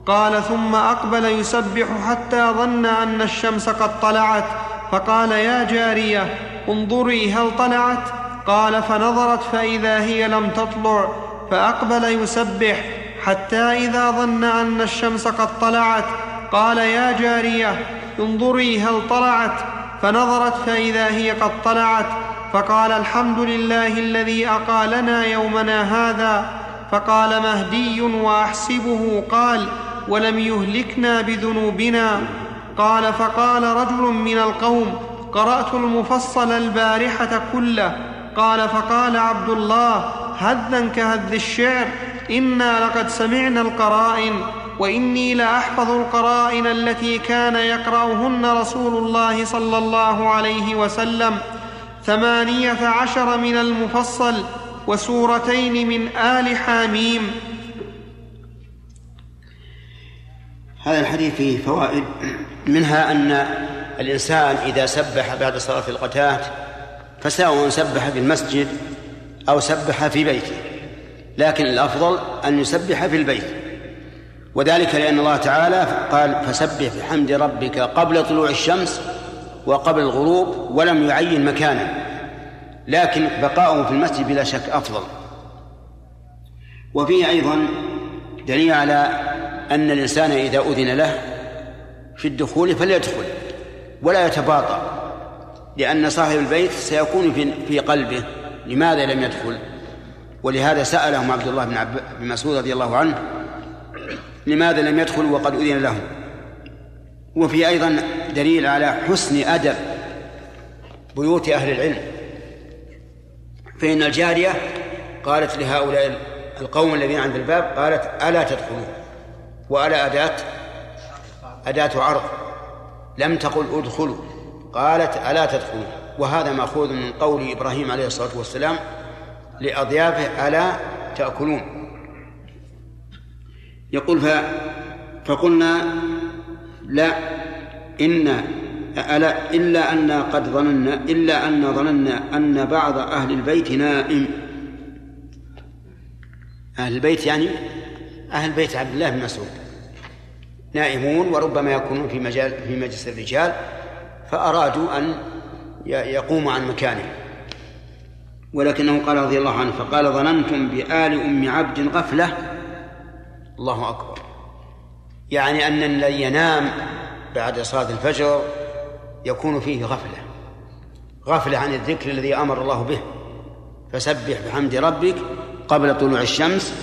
قال ثم أقبل يسبح حتى ظن أن الشمس قد طلعت، فقال يا جارية انظري هل طلعت؟ قال فنظرت فإذا هي لم تطلع، فأقبل يسبح حتى إذا ظن أن الشمس قد طلعت قال يا جارية انظري هل طلعت؟ فنظرت فإذا هي قد طلعت، فقال الحمد لله الذي أقالنا يومنا هذا. فقال مهدي وأحسبه قال ولم يهلكنا بذنوبنا. قال فقال رجل من القوم قرأت المفصل البارحة كله. قال فقال عبد الله هذا كهذ الشعر، إنا لقد سمعنا القرائن، وإني لأحفظ القرائن التي كان يقرأهن رسول الله صلى الله عليه وسلم، 18 من المفصل وسورتين من آل حاميم. هذا الحديث فيه فوائد، منها أن الإنسان إذا سبح بعد صلاة القتات فسواء سبح في المسجد أو سبح في بيته، لكن الأفضل أن يسبح في البيت، وذلك لأن الله تعالى قال فسبح بحمد ربك قبل طلوع الشمس وقبل الغروب، ولم يعين مكانا، لكن بقاؤه في المسجد بلا شك أفضل. وفيه أيضا دليل على أن الإنسان إذا أذن له في الدخول فليدخل ولا يتباطأ، لأن صاحب البيت سيكون في قلبه لماذا لم يدخل، ولهذا سألهم عبد الله بن مسعود رضي الله عنه لماذا لم يدخل وقد أذن لهم. وفي أيضا دليل على حسن أدب بيوت أهل العلم، فإن الجارية قالت لهؤلاء القوم الذين عند الباب قالت ألا تدخلوا، وألا أداة عرض، لم تقل ادخلوا، قالت ألا تدخلوا، وهذا مأخوذ من قول إبراهيم عليه الصلاة والسلام لأضيافه ألا تأكلون. يقول فقلنا لا إن ألا إلا أن ظننا أن بعض أهل البيت نائم. أهل البيت يعني أهل بيت عبد الله بن مسعود نائمون، وربما يكونون في مجلس الرجال، فأرادوا أن يقوموا عن مكانه. ولكنه قال رضي الله عنه فقال ظننتم بآل أم عبد غفلة. الله أكبر، يعني أن الذي ينام بعد صلاة الفجر يكون فيه غفلة عن الذكر الذي أمر الله به. فسبح بحمد ربك قبل طلوع الشمس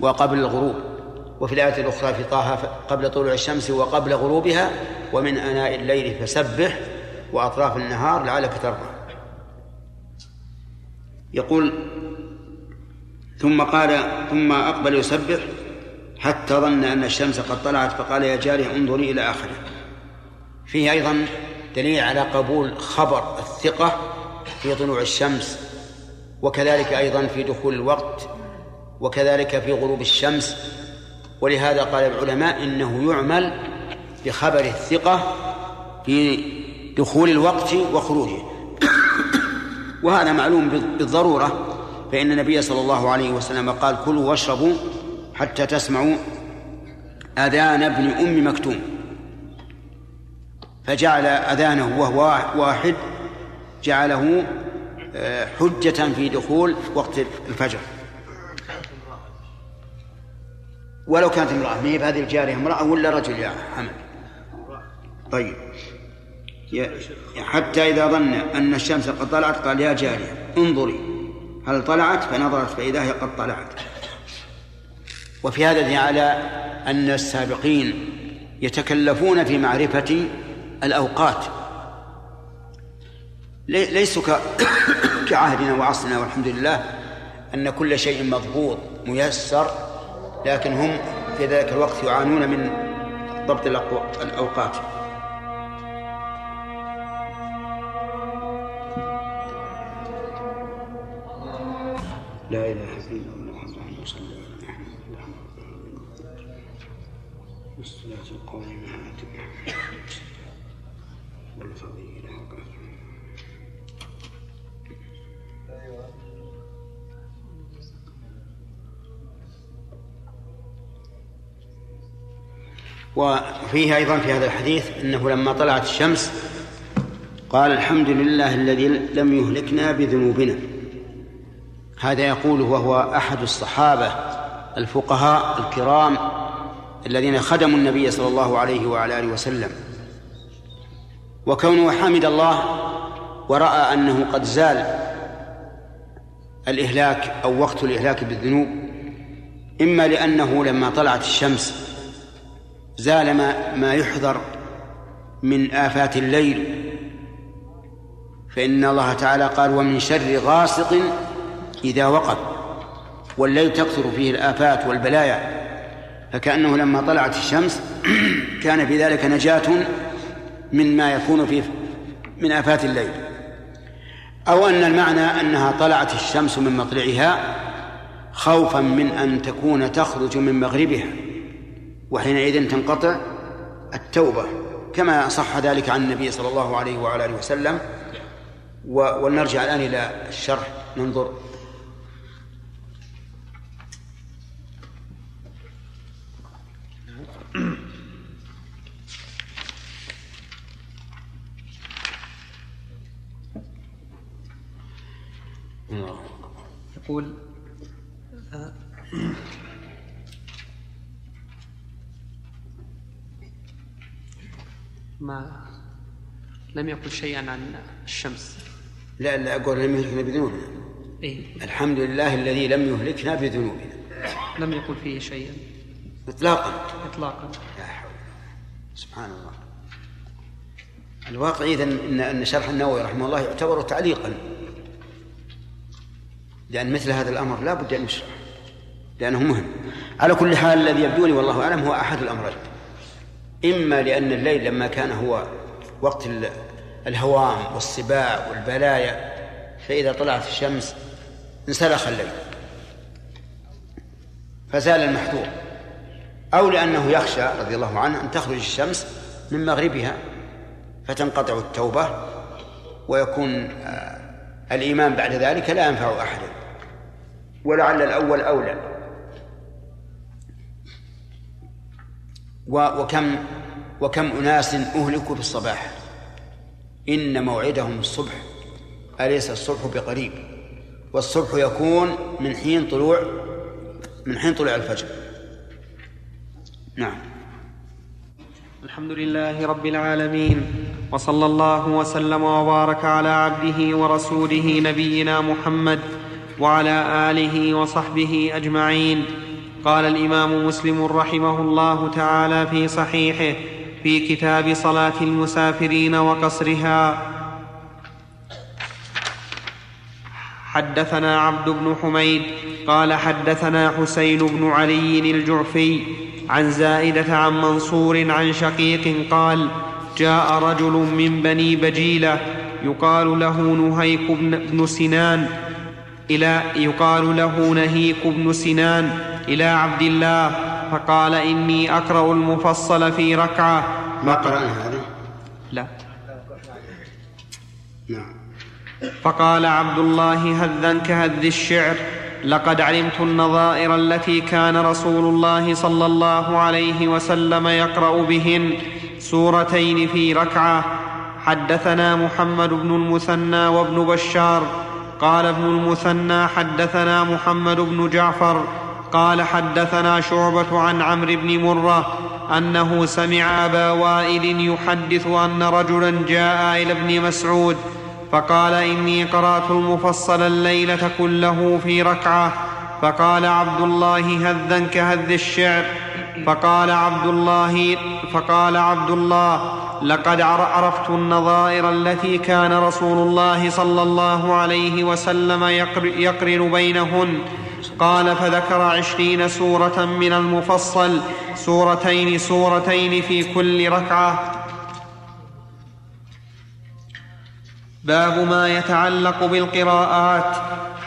وقبل الغروب، وفي الآية الأخرى في طه قبل طلوع الشمس وقبل غروبها ومن آناء الليل فسبح وأطراف النهار لعلك ترضى. يقول ثم قال ثم أقبل يسبح حتى ظن أن الشمس قد طلعت فقال يا جارية انظري إلى آخره. فيه أيضا دليل على قبول خبر الثقة في طلوع الشمس، وكذلك أيضا في دخول الوقت وكذلك في غروب الشمس. ولهذا قال العلماء إنه يعمل بخبر الثقة في دخول الوقت وخروجه، وهذا معلوم بالضرورة، فإن النبي صلى الله عليه وسلم قال: كلوا واشربوا حتى تسمعوا أذان ابن أم مكتوم، فجعل أذانه وهو واحد جعله حجة في دخول وقت الفجر. ولو كانت امرأة، ما هي بهذه الجارية امرأة ولا رجل يا حمد؟ طيب، حتى إذا ظن أن الشمس قد طلعت قال: يا جارية انظري هل طلعت؟ فنظرت فإذا هي قد طلعت. وفي هذا دليل على أن السابقين يتكلفون في معرفة الأوقات، ليسوا كعهدنا وعصرنا والحمد لله أن كل شيء مضبوط ميسر، لكن هم في ذلك الوقت يعانون من ضبط الأوقات. لا إله إلا الله. وفيه أيضا في هذا الحديث أنه لما طلعت الشمس قال: الحمد لله الذي لم يهلكنا بذنوبنا. هذا يقوله وهو أحد الصحابة الفقهاء الكرام الذين خدموا النبي صلى الله عليه وعلى آله وسلم. وكونه حمد الله ورأى أنه قد زال الإهلاك أو وقت الإهلاك بالذنوب، إما لأنه لما طلعت الشمس زال ما يحذر من آفات الليل، فإن الله تعالى قال: ومن شر غاسق إذا وقب. والليل تكثر فيه الآفات والبلايا، فكأنه لما طلعت الشمس كان في ذلك نجاة مما يكون فيه من آفات الليل، أو أن المعنى أنها طلعت الشمس من مطلعها خوفا من أن تكون تخرج من مغربها، وحينئذ تنقطع التوبة، كما صح ذلك عن النبي صلى الله عليه وعلى آله وسلم. ولنرجع الآن إلى الشرح ننظر. يقول: ما لم يقل شيئا عن الشمس. لا أقول لم يهلكنا بذنوبنا. إيه؟ الحمد لله الذي لم يهلكنا بذنوبنا، لم يقل فيه شيئا إطلاقا. لا حول، سبحان الله. الواقع إذن أن شرح النووي رحمه الله يعتبر تعليقا، لأن مثل هذا الأمر لا بد أن يشرح لأنه مهم. على كل حال الذي يبدو لي والله أعلم هو أحد الأمرين: إما لأن الليل لما كان هو وقت الهوام والصباع والبلايا، فإذا طلعت الشمس انسلخ الليل فزال المحذور، أو لأنه يخشى رضي الله عنه أن تخرج الشمس من مغربها فتنقطع التوبة، ويكون الإيمان بعد ذلك لا ينفع أحدا، ولعل الأول أولى. وكم أناس أهلكوا في الصباح، إن موعدهم الصبح أليس الصبح بقريب. والصبح يكون من حين طلوع الفجر. نعم. الحمد لله رب العالمين، وصلى الله وسلم وبارك على عبده ورسوله نبينا محمد وعلى آله وصحبه أجمعين. قال الإمام مسلم رحمه الله تعالى في صحيحه في كتاب صلاة المسافرين وقصرها: حدثنا عبد بن حميد قال حدثنا حسين بن علي الجعفي عن زائدة عن منصور عن شقيق قال: جاء رجل من بني بجيلة يقال له نهيك بن سنان إلى يقال له نهيك بن سنان إلى عبد الله فقال إني أقرأ المفصل في ركعة. ما قرأنا هذا؟ لا. فقال عبد الله هذا كهذ الشعر لقد علمت النظائر التي كان رسول الله صلى الله عليه وسلم يقرأ بهن سورتين في ركعة. حدثنا محمد بن المثنى وابن بشار قال ابن المثنى حدثنا محمد بن جعفر قال حدثنا شعبة عن عمرو بن مرة أنه سمع أبا وائل يحدث أن رجلا جاء إلى ابن مسعود فقال إني قرأت المفصل الليلة كله في ركعة. فقال عبد الله هذا كهذ الشعر. فقال عبد الله لقد عرفت النظائر التي كان رسول الله صلى الله عليه وسلم يقرن بينهن. قال فذكر 20 سورة من المفصل سورتين في كل ركعة. باب ما يتعلق بالقراءات.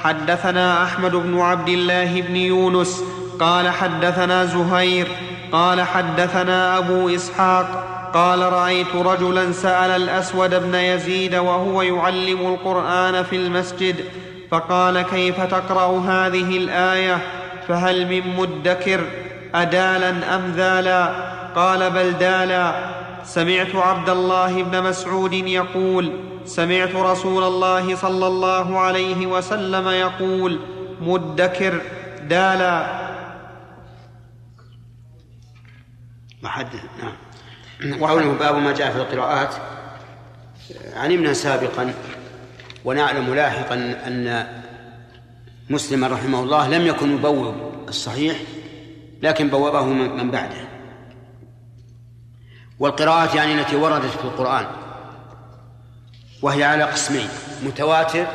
حدثنا أحمد بن عبد الله بن يونس قال حدثنا زهير قال حدثنا أبو إسحاق قال رأيت رجلا سأل الأسود بن يزيد وهو يعلم القرآن في المسجد فقال كيف تقرأ هذه الآية فهل من مدكر أدالا أم ذالا قال بل دالا. سمعت عبد الله بن مسعود يقول سمعت رسول الله صلى الله عليه وسلم يقول مدكر دالا. وقوله باب ما جاء في القراءات علمنا سابقا ونعلم لاحقا أن مسلم رحمه الله لم يكن يبوب الصحيح لكن بوبه من بعده. والقراءات يعني التي وردت في القرآن وهي على قسمين متواتر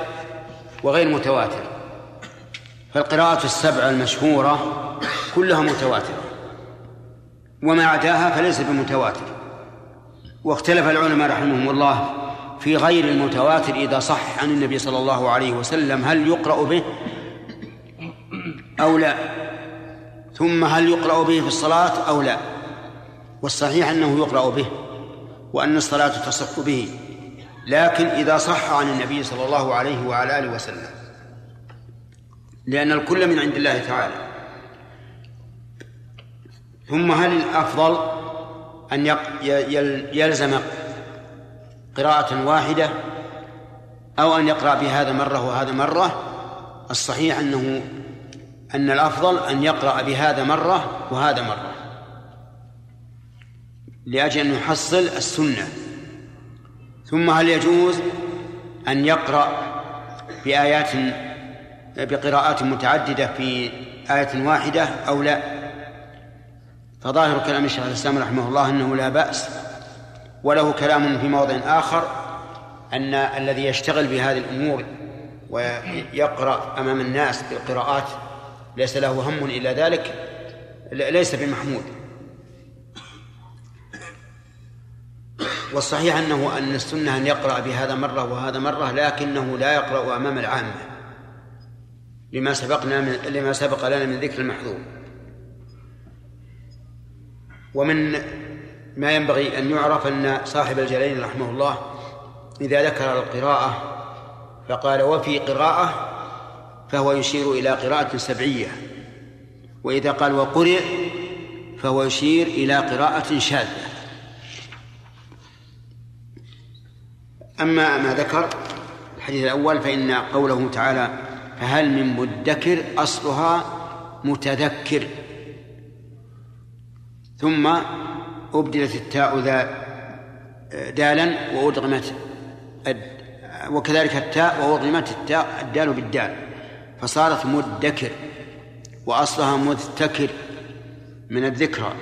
وغير متواتر. فالقراءات 7 المشهورة كلها متواترة وما عداها فليس بمتواتر. واختلف العلماء رحمهم الله في غير المتواتر إذا صح عن النبي صلى الله عليه وسلم هل يقرأ به أو لا، ثم هل يقرأ به في الصلاة أو لا. والصحيح أنه يقرأ به وأن الصلاة تصح به، لكن إذا صح عن النبي صلى الله عليه وعلى آله وسلم، لأن الكل من عند الله تعالى. ثم هل الأفضل أن يلزم قراءة واحدة أو أن يقرأ بهذا مرة وهذا مرة؟ الصحيح أن الأفضل أن يقرأ بهذا مرة وهذا مرة لأجل أن يحصل السنة. ثم هل يجوز أن يقرأ بقراءات متعددة في آية واحدة أو لا؟ فظاهر كلام الشيخ الإسلام رحمه الله أنه لا بأس، وله كلام في موضع آخر أن الذي يشتغل بهذه الأمور ويقرأ أمام الناس بالقراءات ليس له هم إلا ذلك ليس بمحمود. والصحيح أنه أن السنة أن يقرأ بهذا مرة وهذا مرة، لكنه لا يقرأ أمام العامة لما سبق لنا من ذكر المحذور. ومن ما ينبغي أن يعرف أن صاحب الجلالين رحمه الله إذا ذكر القراءة فقال وفي قراءة فهو يشير إلى قراءة سبعية، وإذا قال وقرئ فهو يشير إلى قراءة شاذة. أما ما ذكر الحديث الأول فإن قوله تعالى فهل من مدكر أصلها متذكر، ثم أبدلت التاء دالا وأدغمت وكذلك التاء وأدغمت التاء الدال بالدال فصارت مدكر وأصلها مذكر من الذكرى.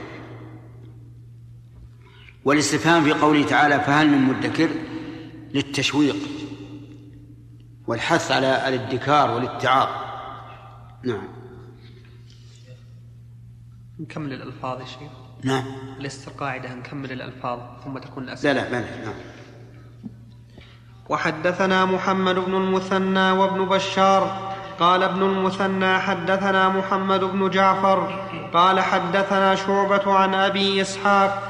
والاستفهام في قوله تعالى فهل من مدكر للتشويق والحث على الادكار والاتعاظ. نعم. نكمل الألفاظ يا شيخ. نعم. ليست القاعدة نكمل الألفاظ ثم تكون الأسئلة. لا. نعم. وحدثنا محمد بن المثنى وابن بشار قال ابن المثنى حدثنا محمد بن جعفر قال حدثنا شعبة عن أبي إسحاق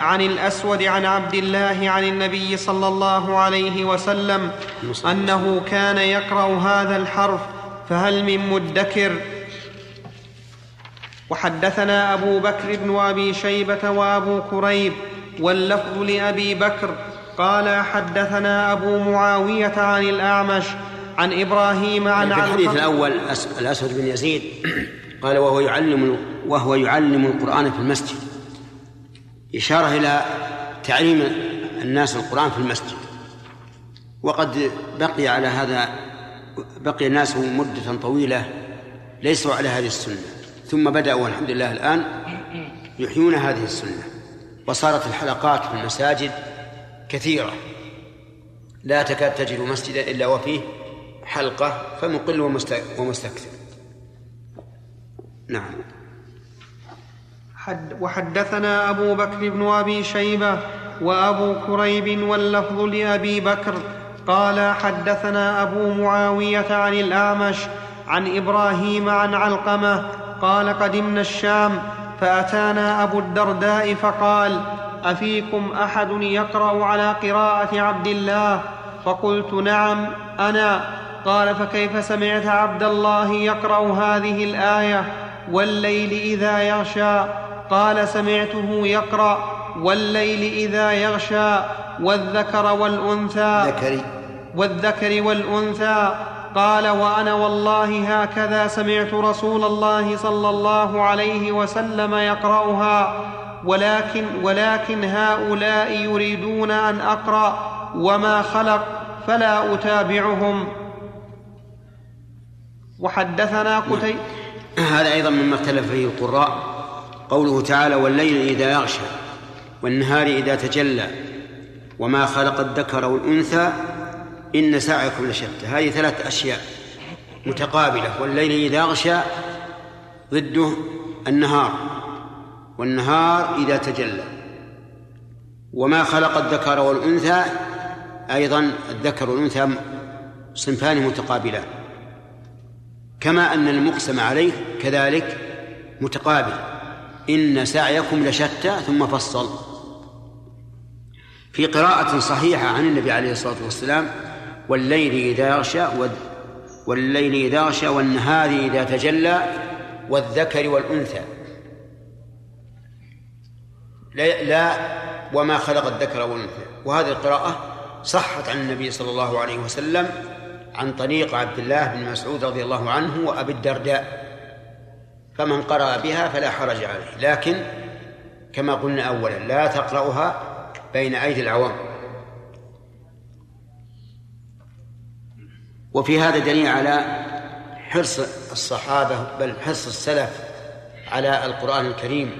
عن الأسود عن عبد الله عن النبي صلى الله عليه وسلم أنه كان يقرأ هذا الحرف فهل من مدكر. وحدثنا أبو بكر بن أبي شيبة وأبو كريب واللفظ لأبي بكر قال حدثنا أبو معاوية عن الأعمش عن إبراهيم عن علقمة. الحديث الأول الأسود بن يزيد قال وهو يعلم القرآن في المسجد، إشارة إلى تعليم الناس القرآن في المسجد، وقد بقي على هذا بقي الناس مدة طويلة ليسوا على هذه السنة، ثم بدأوا الحمد لله الآن يحيون هذه السنة، وصارت الحلقات في المساجد كثيرة، لا تكاد تجد مسجدا إلا وفيه حلقة، فمقل ومستكثر. نعم. وحدثنا أبو بكر بن أبي شيبة وأبو كريب واللفظ لأبي بكر قال حدثنا أبو معاوية عن الأعمش عن إبراهيم عن علقمة قال قدمنا الشام فأتانا أبو الدرداء فقال أفيكم أحد يقرأ على قراءة عبد الله؟ فقلت نعم أنا. قال فكيف سمعت عبد الله يقرأ هذه الآية والليل إذا يغشى؟ قال سمعته يقرأ والليل إذا يغشى والذكر والأنثى قال وأنا والله هكذا سمعت رسول الله صلى الله عليه وسلم يقرأها، ولكن هؤلاء يريدون أن أقرأ وما خلق فلا أتابعهم. وحدثنا قتيبة. هذا أيضا مما اختلف فيه القراء قوله تعالى والليل إذا يغشى والنهار إذا تجلى وما خلق الذكر والأنثى إن سعيكم لشتى. هذه ثلاث أشياء متقابلة، والليل إذا غشى ضده النهار، والنهار إذا تجلى، وما خلق الذكر والأنثى أيضا الذكر والأنثى صنفان متقابلان، كما أن المقسم عليه كذلك متقابل، إن سعيكم لشتى. ثم فصل في قراءة صحيحة عن النبي عليه الصلاة والسلام والليل إذا يغشى والليل إذا يغشى والنهار إذا تجلى والذكر والأنثى، لا وما خلق الذكر والأنثى. وهذه القراءة صحت عن النبي صلى الله عليه وسلم عن طريق عبد الله بن مسعود رضي الله عنه وأبي الدرداء، فمن قرأ بها فلا حرج عليه، لكن كما قلنا أولا لا تقرأها بين أيدي العوام. وفي هذا دليل على حرص الصحابة بل حرص السلف على القرآن الكريم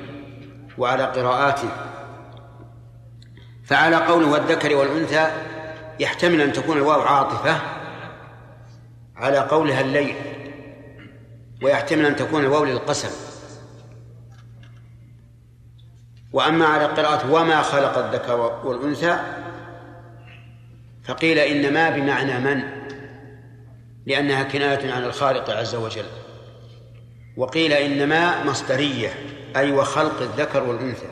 وعلى قراءاته. فعلى قوله والذكر والأنثى يحتمل أن تكون الواو عاطفة على قولها الليل، ويحتمل أن تكون الواو للقسم. وأما على قراءة وما خلق الذكر والأنثى فقيل إنما بمعنى من، لأنها كناية عن الخالق عز وجل، وقيل إنما مصدرية أي وخلق الذكر والأنثى،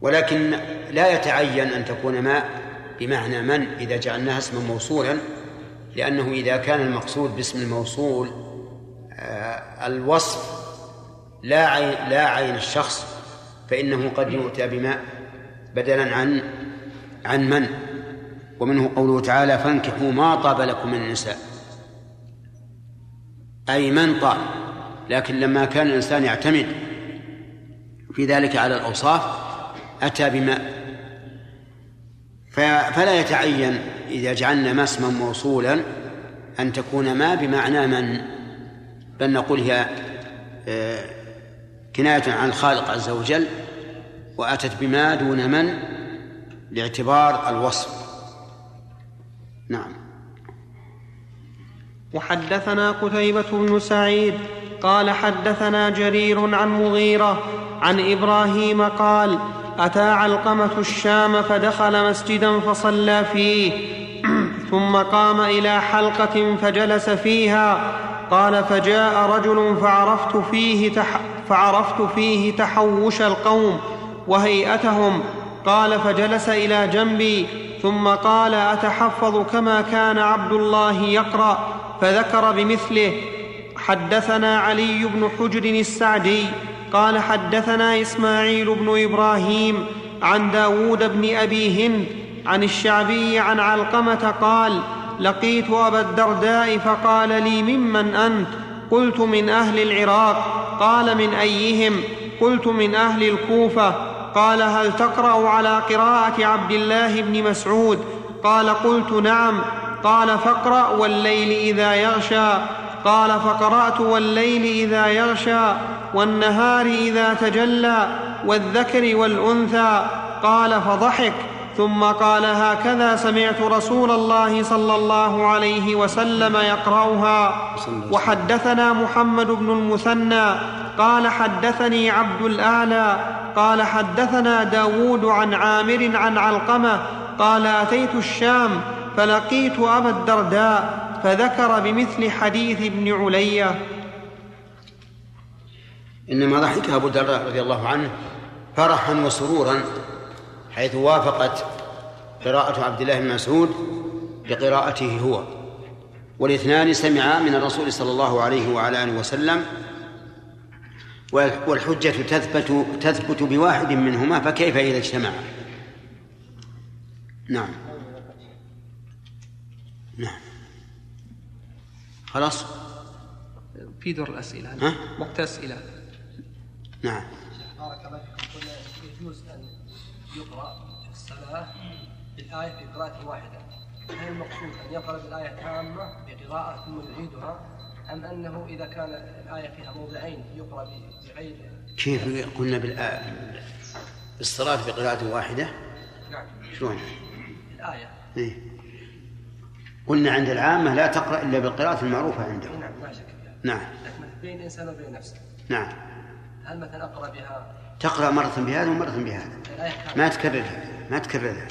ولكن لا يتعين أن تكون ما بمعنى من إذا جعلناها اسما موصولا، لأنه إذا كان المقصود باسم الموصول الوصف لا عين الشخص فإنه قد يؤتى بما بدلا عن من. ومنه قوله تعالى فانكحوا ما طاب لكم من النساء، أي من طاب، لكن لما كان الإنسان يعتمد في ذلك على الأوصاف أتى بما، فلا يتعين إذا جعلنا ما اسما موصولا أن تكون ما بمعنى من، بل نقول هي كناية عن الخالق عز وجل وأتت بما دون من لاعتبار الوصف. نعم. وحدثنا قتيبة بن سعيد قال حدثنا جرير عن مغيرة عن إبراهيم قال أتى علقمة الشام فدخل مسجدا فصلى فيه ثم قام إلى حلقة فجلس فيها. قال: فجاء رجل فعرفت فيه تحوش القوم وهيئتهم. قال: فجلس إلى جنبي ثم قال: أتحفظ كما كان عبد الله يقرأ؟ فذكر بمثله. حدثنا علي بن حجر السعدي قال: حدثنا إسماعيل بن إبراهيم عن داود بن أبي هند عن الشعبي عن علقمة قال: لقيت أبا الدرداء فقال لي: ممن أنت؟ قلت: من أهل العراق. قال: من أيهم؟ قلت: من أهل الكوفة. قال: هل تقرأ على قراءة عبد الله بن مسعود؟ قال: قلت: نعم. قال: فاقرأ: والليل إذا يغشى. قال: فقرأت: والليل إذا يغشى والنهار إذا تجلى والذكر والأنثى. قال: فضحك. ثم قال: هكذا سمعت رسول الله صلى الله عليه وسلم يقرأها. وحدثنا محمد بن المثنى قال: حدثني عبد الأعلى قال: حدثنا داود عن عامر عن علقمة قال: أتيت الشام فلقيت أبا الدرداء فذكر بمثل حديث ابن علية. إنما ضحك أبو الدرداء رضي الله عنه فرحا وسرورا حيث وافقت قراءة عبد الله بن مسعود لقراءته هو، والاثنان سمعا من الرسول صلى الله عليه وعلى آله وسلم، والحجة تثبت بواحد منهما، فكيف إذا اجتمعا؟ نعم نعم خلاص. في دور الأسئلة وقت أسئلة. نعم. يجوز أن يقرأ في الصلاة بالآية في قراءة واحدة، هل المقصود أن يقرأ بالآية تامة بقراءة ثم يعيدها، أم أنه إذا كان الآية فيها موضعين يقرأ بعيد؟ كيف قلنا بالصلاة بقراءة واحدة؟ نعم. شلون؟ الآية. إيه. قلنا عند العامة لا تقرأ إلا بالقراءة المعروفة عندهم. نعم لا شك. نعم. بين إنسان وبين نفسه. نعم. هل مثلا أقرأ بها؟ تقرأ مرة بهذا ومرة بهذا. ما تكررها.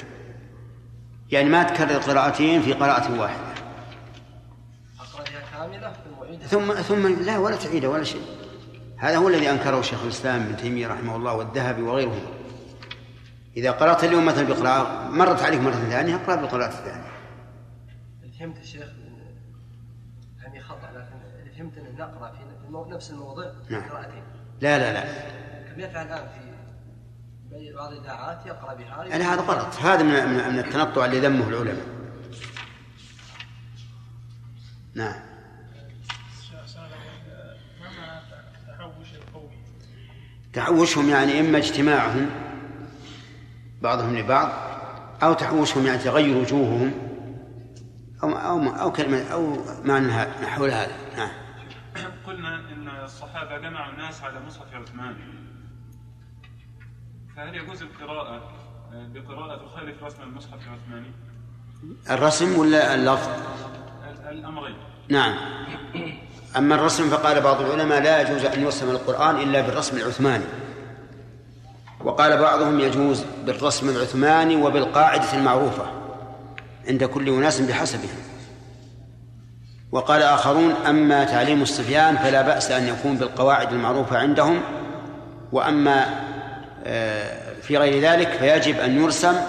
يعني ما تكرر قراءتين في قراءة واحدة. أقرأ بها كاملة ثم لا ولا تعيدها ولا شيء. هذا هو الذي أنكره شيخ الإسلام ابن تيمية رحمه الله والذهبي وغيره. إذا قرأت اليوم مثلا بقراءة مرت عليك مرة ثانية اقرأ بالقراءة الثانية. فهمت الشيخ يعني خطأ، لكن فهمت أن نقرأ في نفس الموضوع قراءتين. لا كم يفعل الآن في بعض الإذاعات يقرأ بها. يعني هذا غلط، هذا من التنطع اللي ذمه العلماء. نعم. تحوشهم يعني إما اجتماعهم بعضهم لبعض، أو تحوشهم يعني تغير وجوههم، أو كلمة أو معنى حول هذا. نعم. قلنا إن الصحابة جمعوا الناس على مصحف عثمان، فهل يجوز القراءة بقراءة تخالف رسم المصحف العثماني؟ الرسم ولا اللفظ؟ الأمرين. نعم. أما الرسم فقال بعض العلماء لا يجوز أن يرسم القرآن إلا بالرسم العثماني، وقال بعضهم يجوز بالرسم العثماني وبالقاعدة المعروفة عند كل أناس بحسبه، وقال آخرون أما تعليم الصبيان فلا بأس أن يكون بالقواعد المعروفة عندهم، وأما في غير ذلك فيجب أن يرسم